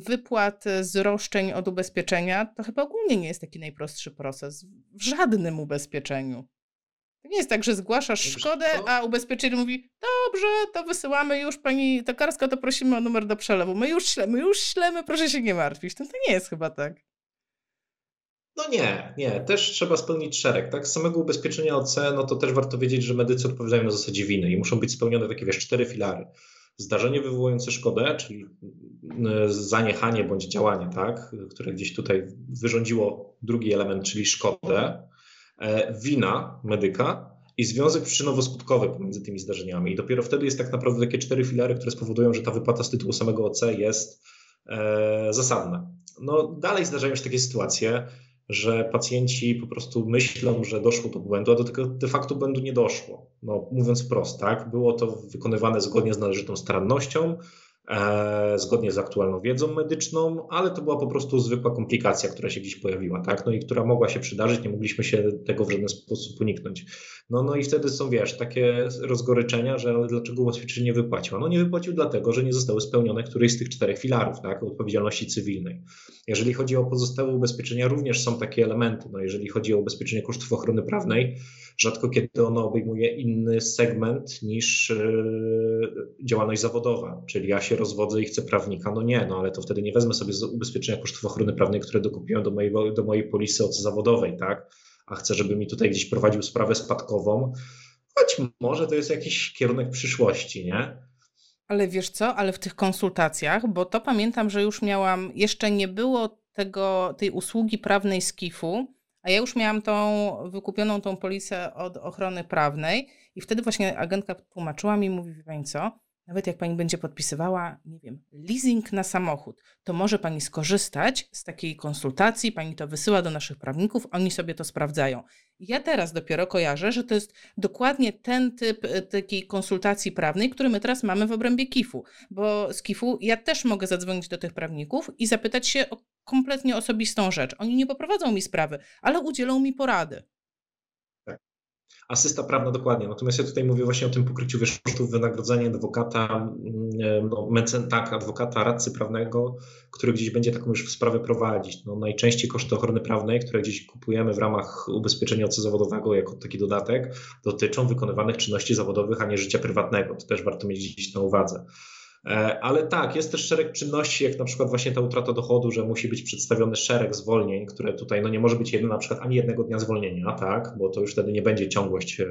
wypłat z roszczeń od ubezpieczenia to chyba ogólnie nie jest taki najprostszy proces w żadnym ubezpieczeniu. Nie jest tak, że zgłaszasz szkodę, a ubezpieczyciel mówi, dobrze, to wysyłamy już pani Tokarska, to prosimy o numer do przelewu. My już ślemy, już ślemy, proszę się nie martwić. To, to nie jest chyba tak. No nie, nie. Też trzeba spełnić szereg. Tak? Z samego ubezpieczenia O C, no to też warto wiedzieć, że medycy odpowiadają na zasadzie winy i muszą być spełnione takie, wiesz, cztery filary. Zdarzenie wywołujące szkodę, czyli zaniechanie bądź działanie, tak? Które gdzieś tutaj wyrządziło drugi element, czyli szkodę. Wina medyka i związek przyczynowo-skutkowy pomiędzy tymi zdarzeniami. I dopiero wtedy jest tak naprawdę takie cztery filary, które spowodują, że ta wypłata z tytułu samego O C jest e, zasadna. No dalej zdarzają się takie sytuacje, że pacjenci po prostu myślą, że doszło do błędu, a do tego de facto błędu nie doszło. No, mówiąc wprost, tak? Było to wykonywane zgodnie z należytą starannością, E, zgodnie z aktualną wiedzą medyczną, ale to była po prostu zwykła komplikacja, która się gdzieś pojawiła, tak? No i która mogła się przydarzyć, nie mogliśmy się tego w żaden sposób uniknąć. No, no i wtedy są, wiesz, takie rozgoryczenia, że ale dlaczego ubezpieczyciel nie wypłacił? No nie wypłacił dlatego, że nie zostały spełnione któreś z tych czterech filarów, tak? Odpowiedzialności cywilnej. Jeżeli chodzi o pozostałe ubezpieczenia, również są takie elementy. No jeżeli chodzi o ubezpieczenie kosztów ochrony prawnej, rzadko kiedy ono obejmuje inny segment niż yy, działalność zawodowa, czyli ja się rozwodzę i chcę prawnika, no nie, no ale to wtedy nie wezmę sobie z ubezpieczenia kosztów ochrony prawnej, które dokupiłem do mojego, do mojej polisy od zawodowej, tak, a chcę, żeby mi tutaj gdzieś prowadził sprawę spadkową, choć może to jest jakiś kierunek przyszłości, nie? Ale wiesz co, ale w tych konsultacjach, bo to pamiętam, że już miałam, jeszcze nie było tego, tej usługi prawnej z K I F-u, a ja już miałam tą wykupioną tą polisę od ochrony prawnej i wtedy właśnie agentka tłumaczyła mi, mówi, wie pani co, nawet jak pani będzie podpisywała, nie wiem, leasing na samochód, to może pani skorzystać z takiej konsultacji, pani to wysyła do naszych prawników, oni sobie to sprawdzają. Ja teraz dopiero kojarzę, że to jest dokładnie ten typ takiej konsultacji prawnej, który my teraz mamy w obrębie K I F-u, bo z K I F-u ja też mogę zadzwonić do tych prawników i zapytać się o kompletnie osobistą rzecz. Oni nie poprowadzą mi sprawy, ale udzielą mi porady. Asysta prawna dokładnie, natomiast ja tutaj mówię właśnie o tym pokryciu wiesz, kosztów wynagrodzenia adwokata, no, tak, adwokata, radcy prawnego, który gdzieś będzie taką już sprawę prowadzić. No, najczęściej koszty ochrony prawnej, które gdzieś kupujemy w ramach ubezpieczenia O C zawodowego jako taki dodatek, dotyczą wykonywanych czynności zawodowych, a nie życia prywatnego. To też warto mieć gdzieś na uwadze. Ale tak, jest też szereg czynności, jak na przykład właśnie ta utrata dochodu, że musi być przedstawiony szereg zwolnień, które tutaj no nie może być jedno, na przykład ani jednego dnia zwolnienia, tak, bo to już wtedy nie będzie ciągłość,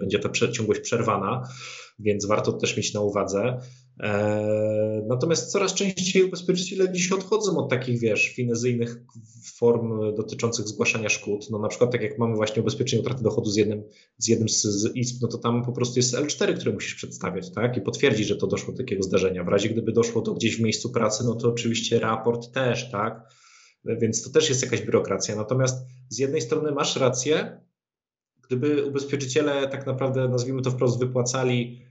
będzie ta ciągłość przerwana, więc warto też mieć na uwadze. Natomiast coraz częściej ubezpieczyciele dziś odchodzą od takich, wiesz, finezyjnych form dotyczących zgłaszania szkód. No na przykład tak jak mamy właśnie ubezpieczenie utraty dochodu z jednym z, jednym z, z izb, no to tam po prostu jest L cztery, które musisz przedstawiać, tak? I potwierdzić, że to doszło do takiego zdarzenia. W razie gdyby doszło to gdzieś w miejscu pracy, no to oczywiście raport też, tak? Więc to też jest jakaś biurokracja. Natomiast z jednej strony masz rację, gdyby ubezpieczyciele tak naprawdę, nazwijmy to wprost, wypłacali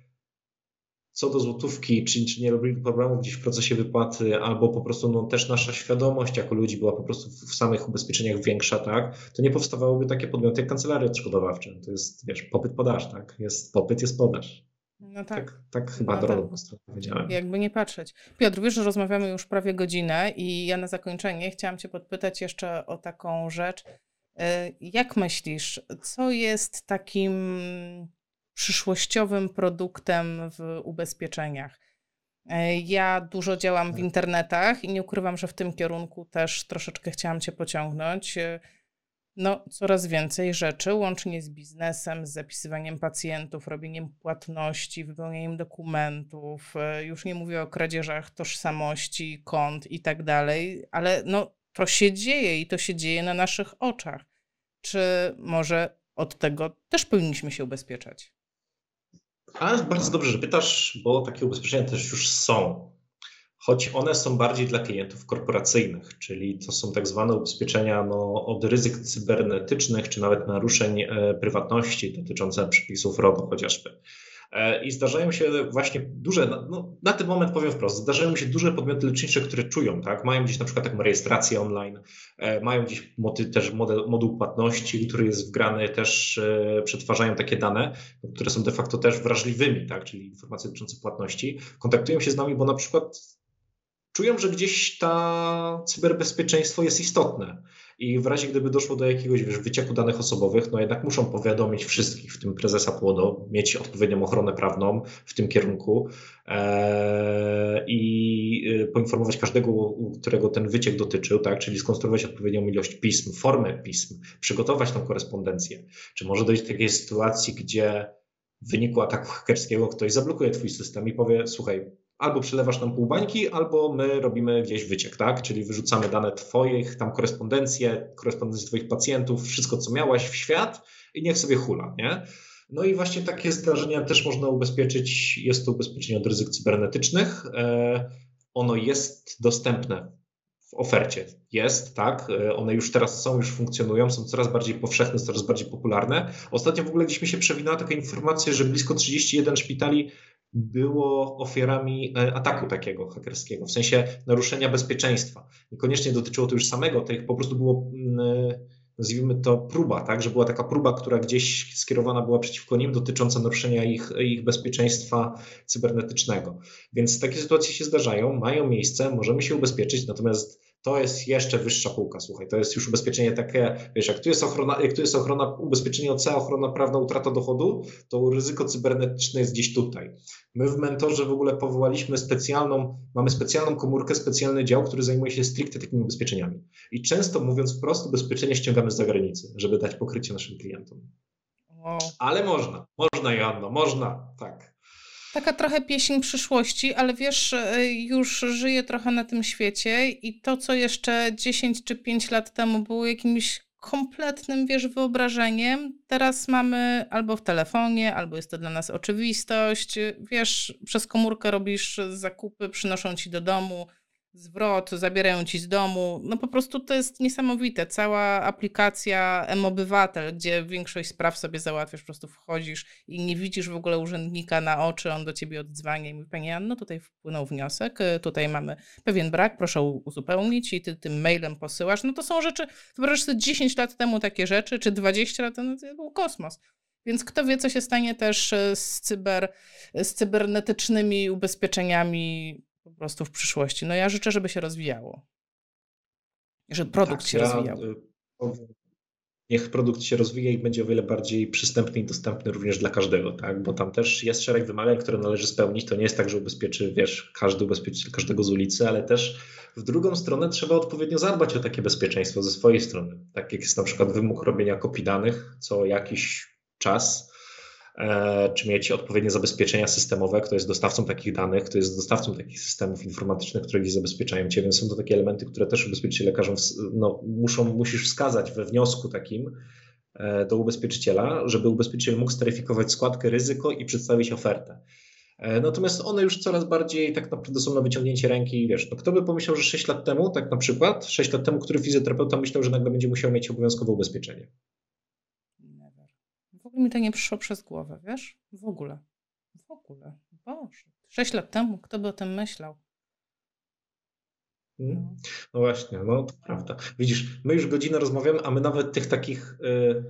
co do złotówki, czy, czy nie robili problemów gdzieś w procesie wypłaty, albo po prostu no, też nasza świadomość jako ludzi była po prostu w samych ubezpieczeniach większa, tak, to nie powstawałyby takie podmioty jak kancelarie odszkodowawcze. To jest, wiesz, popyt-podaż, tak? Jest popyt, jest podaż. No tak. Tak, tak chyba no drogą tak. Stronę powiedziałem. Jakby nie patrzeć. Piotr, wiesz, że rozmawiamy już prawie godzinę i ja na zakończenie chciałam cię podpytać jeszcze o taką rzecz. Jak myślisz, co jest takim przyszłościowym produktem w ubezpieczeniach? Ja dużo działam w internetach i nie ukrywam, że w tym kierunku też troszeczkę chciałam cię pociągnąć. No, coraz więcej rzeczy, łącznie z biznesem, z zapisywaniem pacjentów, robieniem płatności, wypełnieniem dokumentów, już nie mówię o kradzieżach tożsamości, kont i tak dalej, ale no, to się dzieje i to się dzieje na naszych oczach. Czy może od tego też powinniśmy się ubezpieczać. A bardzo dobrze, że pytasz, bo takie ubezpieczenia też już są. Choć one są bardziej dla klientów korporacyjnych, czyli to są tak zwane ubezpieczenia no, od ryzyk cybernetycznych, czy nawet naruszeń e, prywatności dotyczące przepisów RODO chociażby. E, I zdarzają się właśnie duże, no, na ten moment powiem wprost, zdarzają się duże podmioty lecznicze, które czują, tak, mają gdzieś na przykład taką rejestrację online, e, mają gdzieś moty, też model, moduł płatności, który jest wgrany, też e, przetwarzają takie dane, które są de facto też wrażliwymi, tak, czyli informacje dotyczące płatności, kontaktują się z nami, bo na przykład czują, że gdzieś ta cyberbezpieczeństwo jest istotne i w razie gdyby doszło do jakiegoś wiesz, wycieku danych osobowych, no jednak muszą powiadomić wszystkich, w tym prezesa PŁODO, mieć odpowiednią ochronę prawną w tym kierunku eee, i poinformować każdego, którego ten wyciek dotyczył, tak, czyli skonstruować odpowiednią ilość pism, formę pism, przygotować tą korespondencję. Czy może dojść do takiej sytuacji, gdzie w wyniku ataku hakerskiego ktoś zablokuje twój system i powie, słuchaj, albo przelewasz nam pół bańki, albo my robimy gdzieś wyciek, tak? Czyli wyrzucamy dane twoich, tam korespondencje, korespondencje twoich pacjentów, wszystko co miałaś w świat i niech sobie hula, nie? No i właśnie takie zdarzenia też można ubezpieczyć, jest to ubezpieczenie od ryzyk cybernetycznych, ono jest dostępne w ofercie, jest, tak, one już teraz są, już funkcjonują, są coraz bardziej powszechne, coraz bardziej popularne. Ostatnio w ogóle gdzieś mi się przewinęła taka informacja, że blisko trzydzieści jeden szpitali było ofiarami ataku takiego hakerskiego, w sensie naruszenia bezpieczeństwa. Niekoniecznie dotyczyło to już samego, to po prostu było, nazwijmy to, próba, tak, że była taka próba, która gdzieś skierowana była przeciwko nim, dotycząca naruszenia ich, ich bezpieczeństwa cybernetycznego. Więc takie sytuacje się zdarzają, mają miejsce, możemy się ubezpieczyć, natomiast to jest jeszcze wyższa półka, słuchaj, to jest już ubezpieczenie takie, wiesz, jak tu jest ochrona, jak tu jest ochrona, ubezpieczenie O C, ochrona prawna, utrata dochodu, to ryzyko cybernetyczne jest gdzieś tutaj. My w Mentorze w ogóle powołaliśmy specjalną, mamy specjalną komórkę, specjalny dział, który zajmuje się stricte takimi ubezpieczeniami. I często mówiąc wprost, ubezpieczenie ściągamy z zagranicy, żeby dać pokrycie naszym klientom. Wow. Ale można, można Joanno, można, tak. Taka trochę pieśń przyszłości, ale wiesz, już żyję trochę na tym świecie i to, co jeszcze dziesięć czy pięć lat temu było jakimś kompletnym, wiesz, wyobrażeniem, teraz mamy albo w telefonie, albo jest to dla nas oczywistość, wiesz, przez komórkę robisz zakupy, przynoszą ci do domu, zwrot, zabierają ci z domu, no po prostu to jest niesamowite, cała aplikacja mObywatel, gdzie większość spraw sobie załatwiasz, po prostu wchodzisz i nie widzisz w ogóle urzędnika na oczy, on do ciebie oddzwania i mówi, pani Anno, tutaj wpłynął wniosek, tutaj mamy pewien brak, proszę uzupełnić i ty tym mailem posyłasz, no to są rzeczy, wyobrażasz sobie dziesięć lat temu takie rzeczy, czy dwadzieścia lat temu, to był kosmos. Więc kto wie, co się stanie też z, cyber, z cybernetycznymi ubezpieczeniami po prostu w przyszłości. No ja życzę, żeby się rozwijało. Żeby produkt tak, się ja, rozwijał. Niech produkt się rozwija i będzie o wiele bardziej przystępny i dostępny również dla każdego, tak? Bo tam też jest szereg wymagań, które należy spełnić. To nie jest tak, że ubezpieczy, wiesz, każdy ubezpieczy każdego z ulicy, ale też w drugą stronę trzeba odpowiednio zadbać o takie bezpieczeństwo ze swojej strony. Tak jak jest na przykład wymóg robienia kopii danych co jakiś czas, czy mieć odpowiednie zabezpieczenia systemowe, kto jest dostawcą takich danych, kto jest dostawcą takich systemów informatycznych, które gdzieś zabezpieczają cię, więc są to takie elementy, które też ubezpieczyciele każą, no, muszą, musisz wskazać we wniosku takim do ubezpieczyciela, żeby ubezpieczyciel mógł steryfikować składkę, ryzyko i przedstawić ofertę. Natomiast one już coraz bardziej tak naprawdę są na wyciągnięcie ręki, wiesz, no kto by pomyślał, że sześć lat temu, tak na przykład, sześć lat temu, który fizjoterapeuta myślał, że nagle będzie musiał mieć obowiązkowe ubezpieczenie. Mi to nie przyszło przez głowę, wiesz? W ogóle. W ogóle. Boże. Sześć lat temu, kto by o tym myślał? No, no właśnie, no to prawda. Widzisz, my już godzinę rozmawiamy, a my nawet tych takich,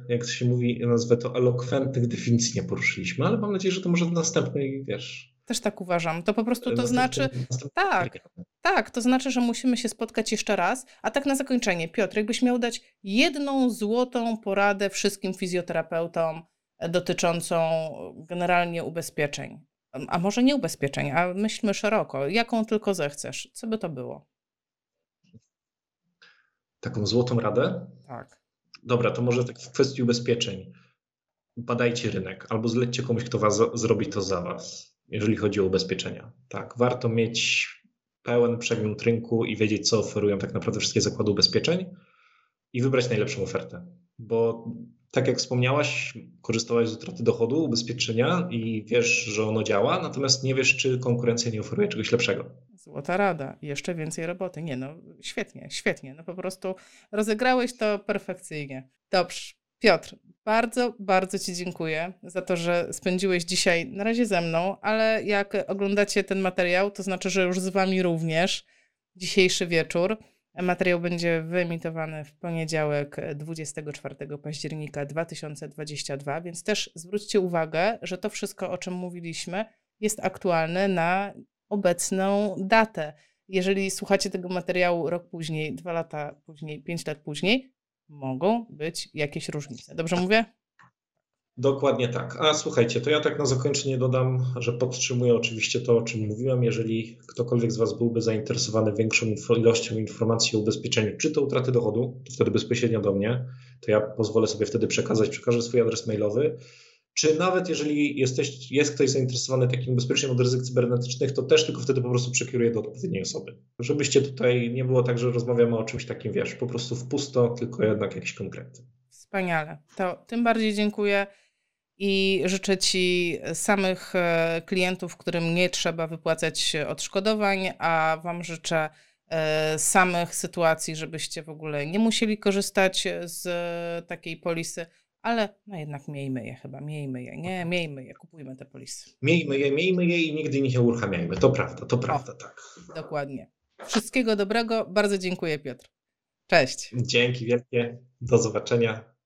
jak to się mówi, nazwę to elokwentnych definicji nie poruszyliśmy, ale mam nadzieję, że to może w następnej, wiesz... Też tak uważam. To po prostu to znaczy... Tak, tak, to znaczy, że musimy się spotkać jeszcze raz. A tak na zakończenie, Piotr, jakbyś miał dać jedną złotą poradę wszystkim fizjoterapeutom dotyczącą generalnie ubezpieczeń. A może nie ubezpieczeń, a myślmy szeroko. Jaką tylko zechcesz. Co by to było? Taką złotą radę? Tak. Dobra, to może tak w kwestii ubezpieczeń. Badajcie rynek albo zlećcie komuś, kto was zrobi to za was. Jeżeli chodzi o ubezpieczenia. Tak, warto mieć pełen przegląd rynku i wiedzieć, co oferują tak naprawdę wszystkie zakłady ubezpieczeń i wybrać najlepszą ofertę, bo tak jak wspomniałaś, korzystałaś z utraty dochodu, ubezpieczenia i wiesz, że ono działa, natomiast nie wiesz, czy konkurencja nie oferuje czegoś lepszego. Złota rada, jeszcze więcej roboty. Nie no, świetnie, świetnie. No po prostu rozegrałeś to perfekcyjnie. Dobrze. Piotr, bardzo, bardzo Ci dziękuję za to, że spędziłeś dzisiaj na razie ze mną, ale jak oglądacie ten materiał, to znaczy, że już z Wami również dzisiejszy wieczór. Materiał będzie wyemitowany w poniedziałek dwudziestego czwartego października dwa tysiące dwudziestego drugiego, więc też zwróćcie uwagę, że to wszystko, o czym mówiliśmy, jest aktualne na obecną datę. Jeżeli słuchacie tego materiału rok później, dwa lata później, pięć lat później, mogą być jakieś różnice. Dobrze mówię? Dokładnie tak. A słuchajcie, to ja tak na zakończenie dodam, że podtrzymuję oczywiście to, o czym mówiłem. Jeżeli ktokolwiek z Was byłby zainteresowany większą ilością informacji o ubezpieczeniu, czy to utraty dochodu, to wtedy bezpośrednio do mnie, to ja pozwolę sobie wtedy przekazać, przekażę swój adres mailowy. Czy nawet jeżeli jesteś, jest ktoś zainteresowany takim ubezpieczeniem od ryzyk cybernetycznych, to też tylko wtedy po prostu przekieruję do odpowiedniej osoby. Żebyście tutaj nie było tak, że rozmawiamy o czymś takim, wiesz, po prostu w pusto, tylko jednak jakieś konkrety. Wspaniale. To tym bardziej dziękuję i życzę Ci samych klientów, którym nie trzeba wypłacać odszkodowań, a Wam życzę samych sytuacji, żebyście w ogóle nie musieli korzystać z takiej polisy. Ale no jednak miejmy je chyba, miejmy je, nie, miejmy je, kupujmy te polisy. Miejmy je, miejmy je i nigdy nie uruchamiajmy, to prawda, to prawda, o, tak. Dokładnie. Wszystkiego dobrego, bardzo dziękuję Piotr. Cześć. Dzięki wielkie, do zobaczenia.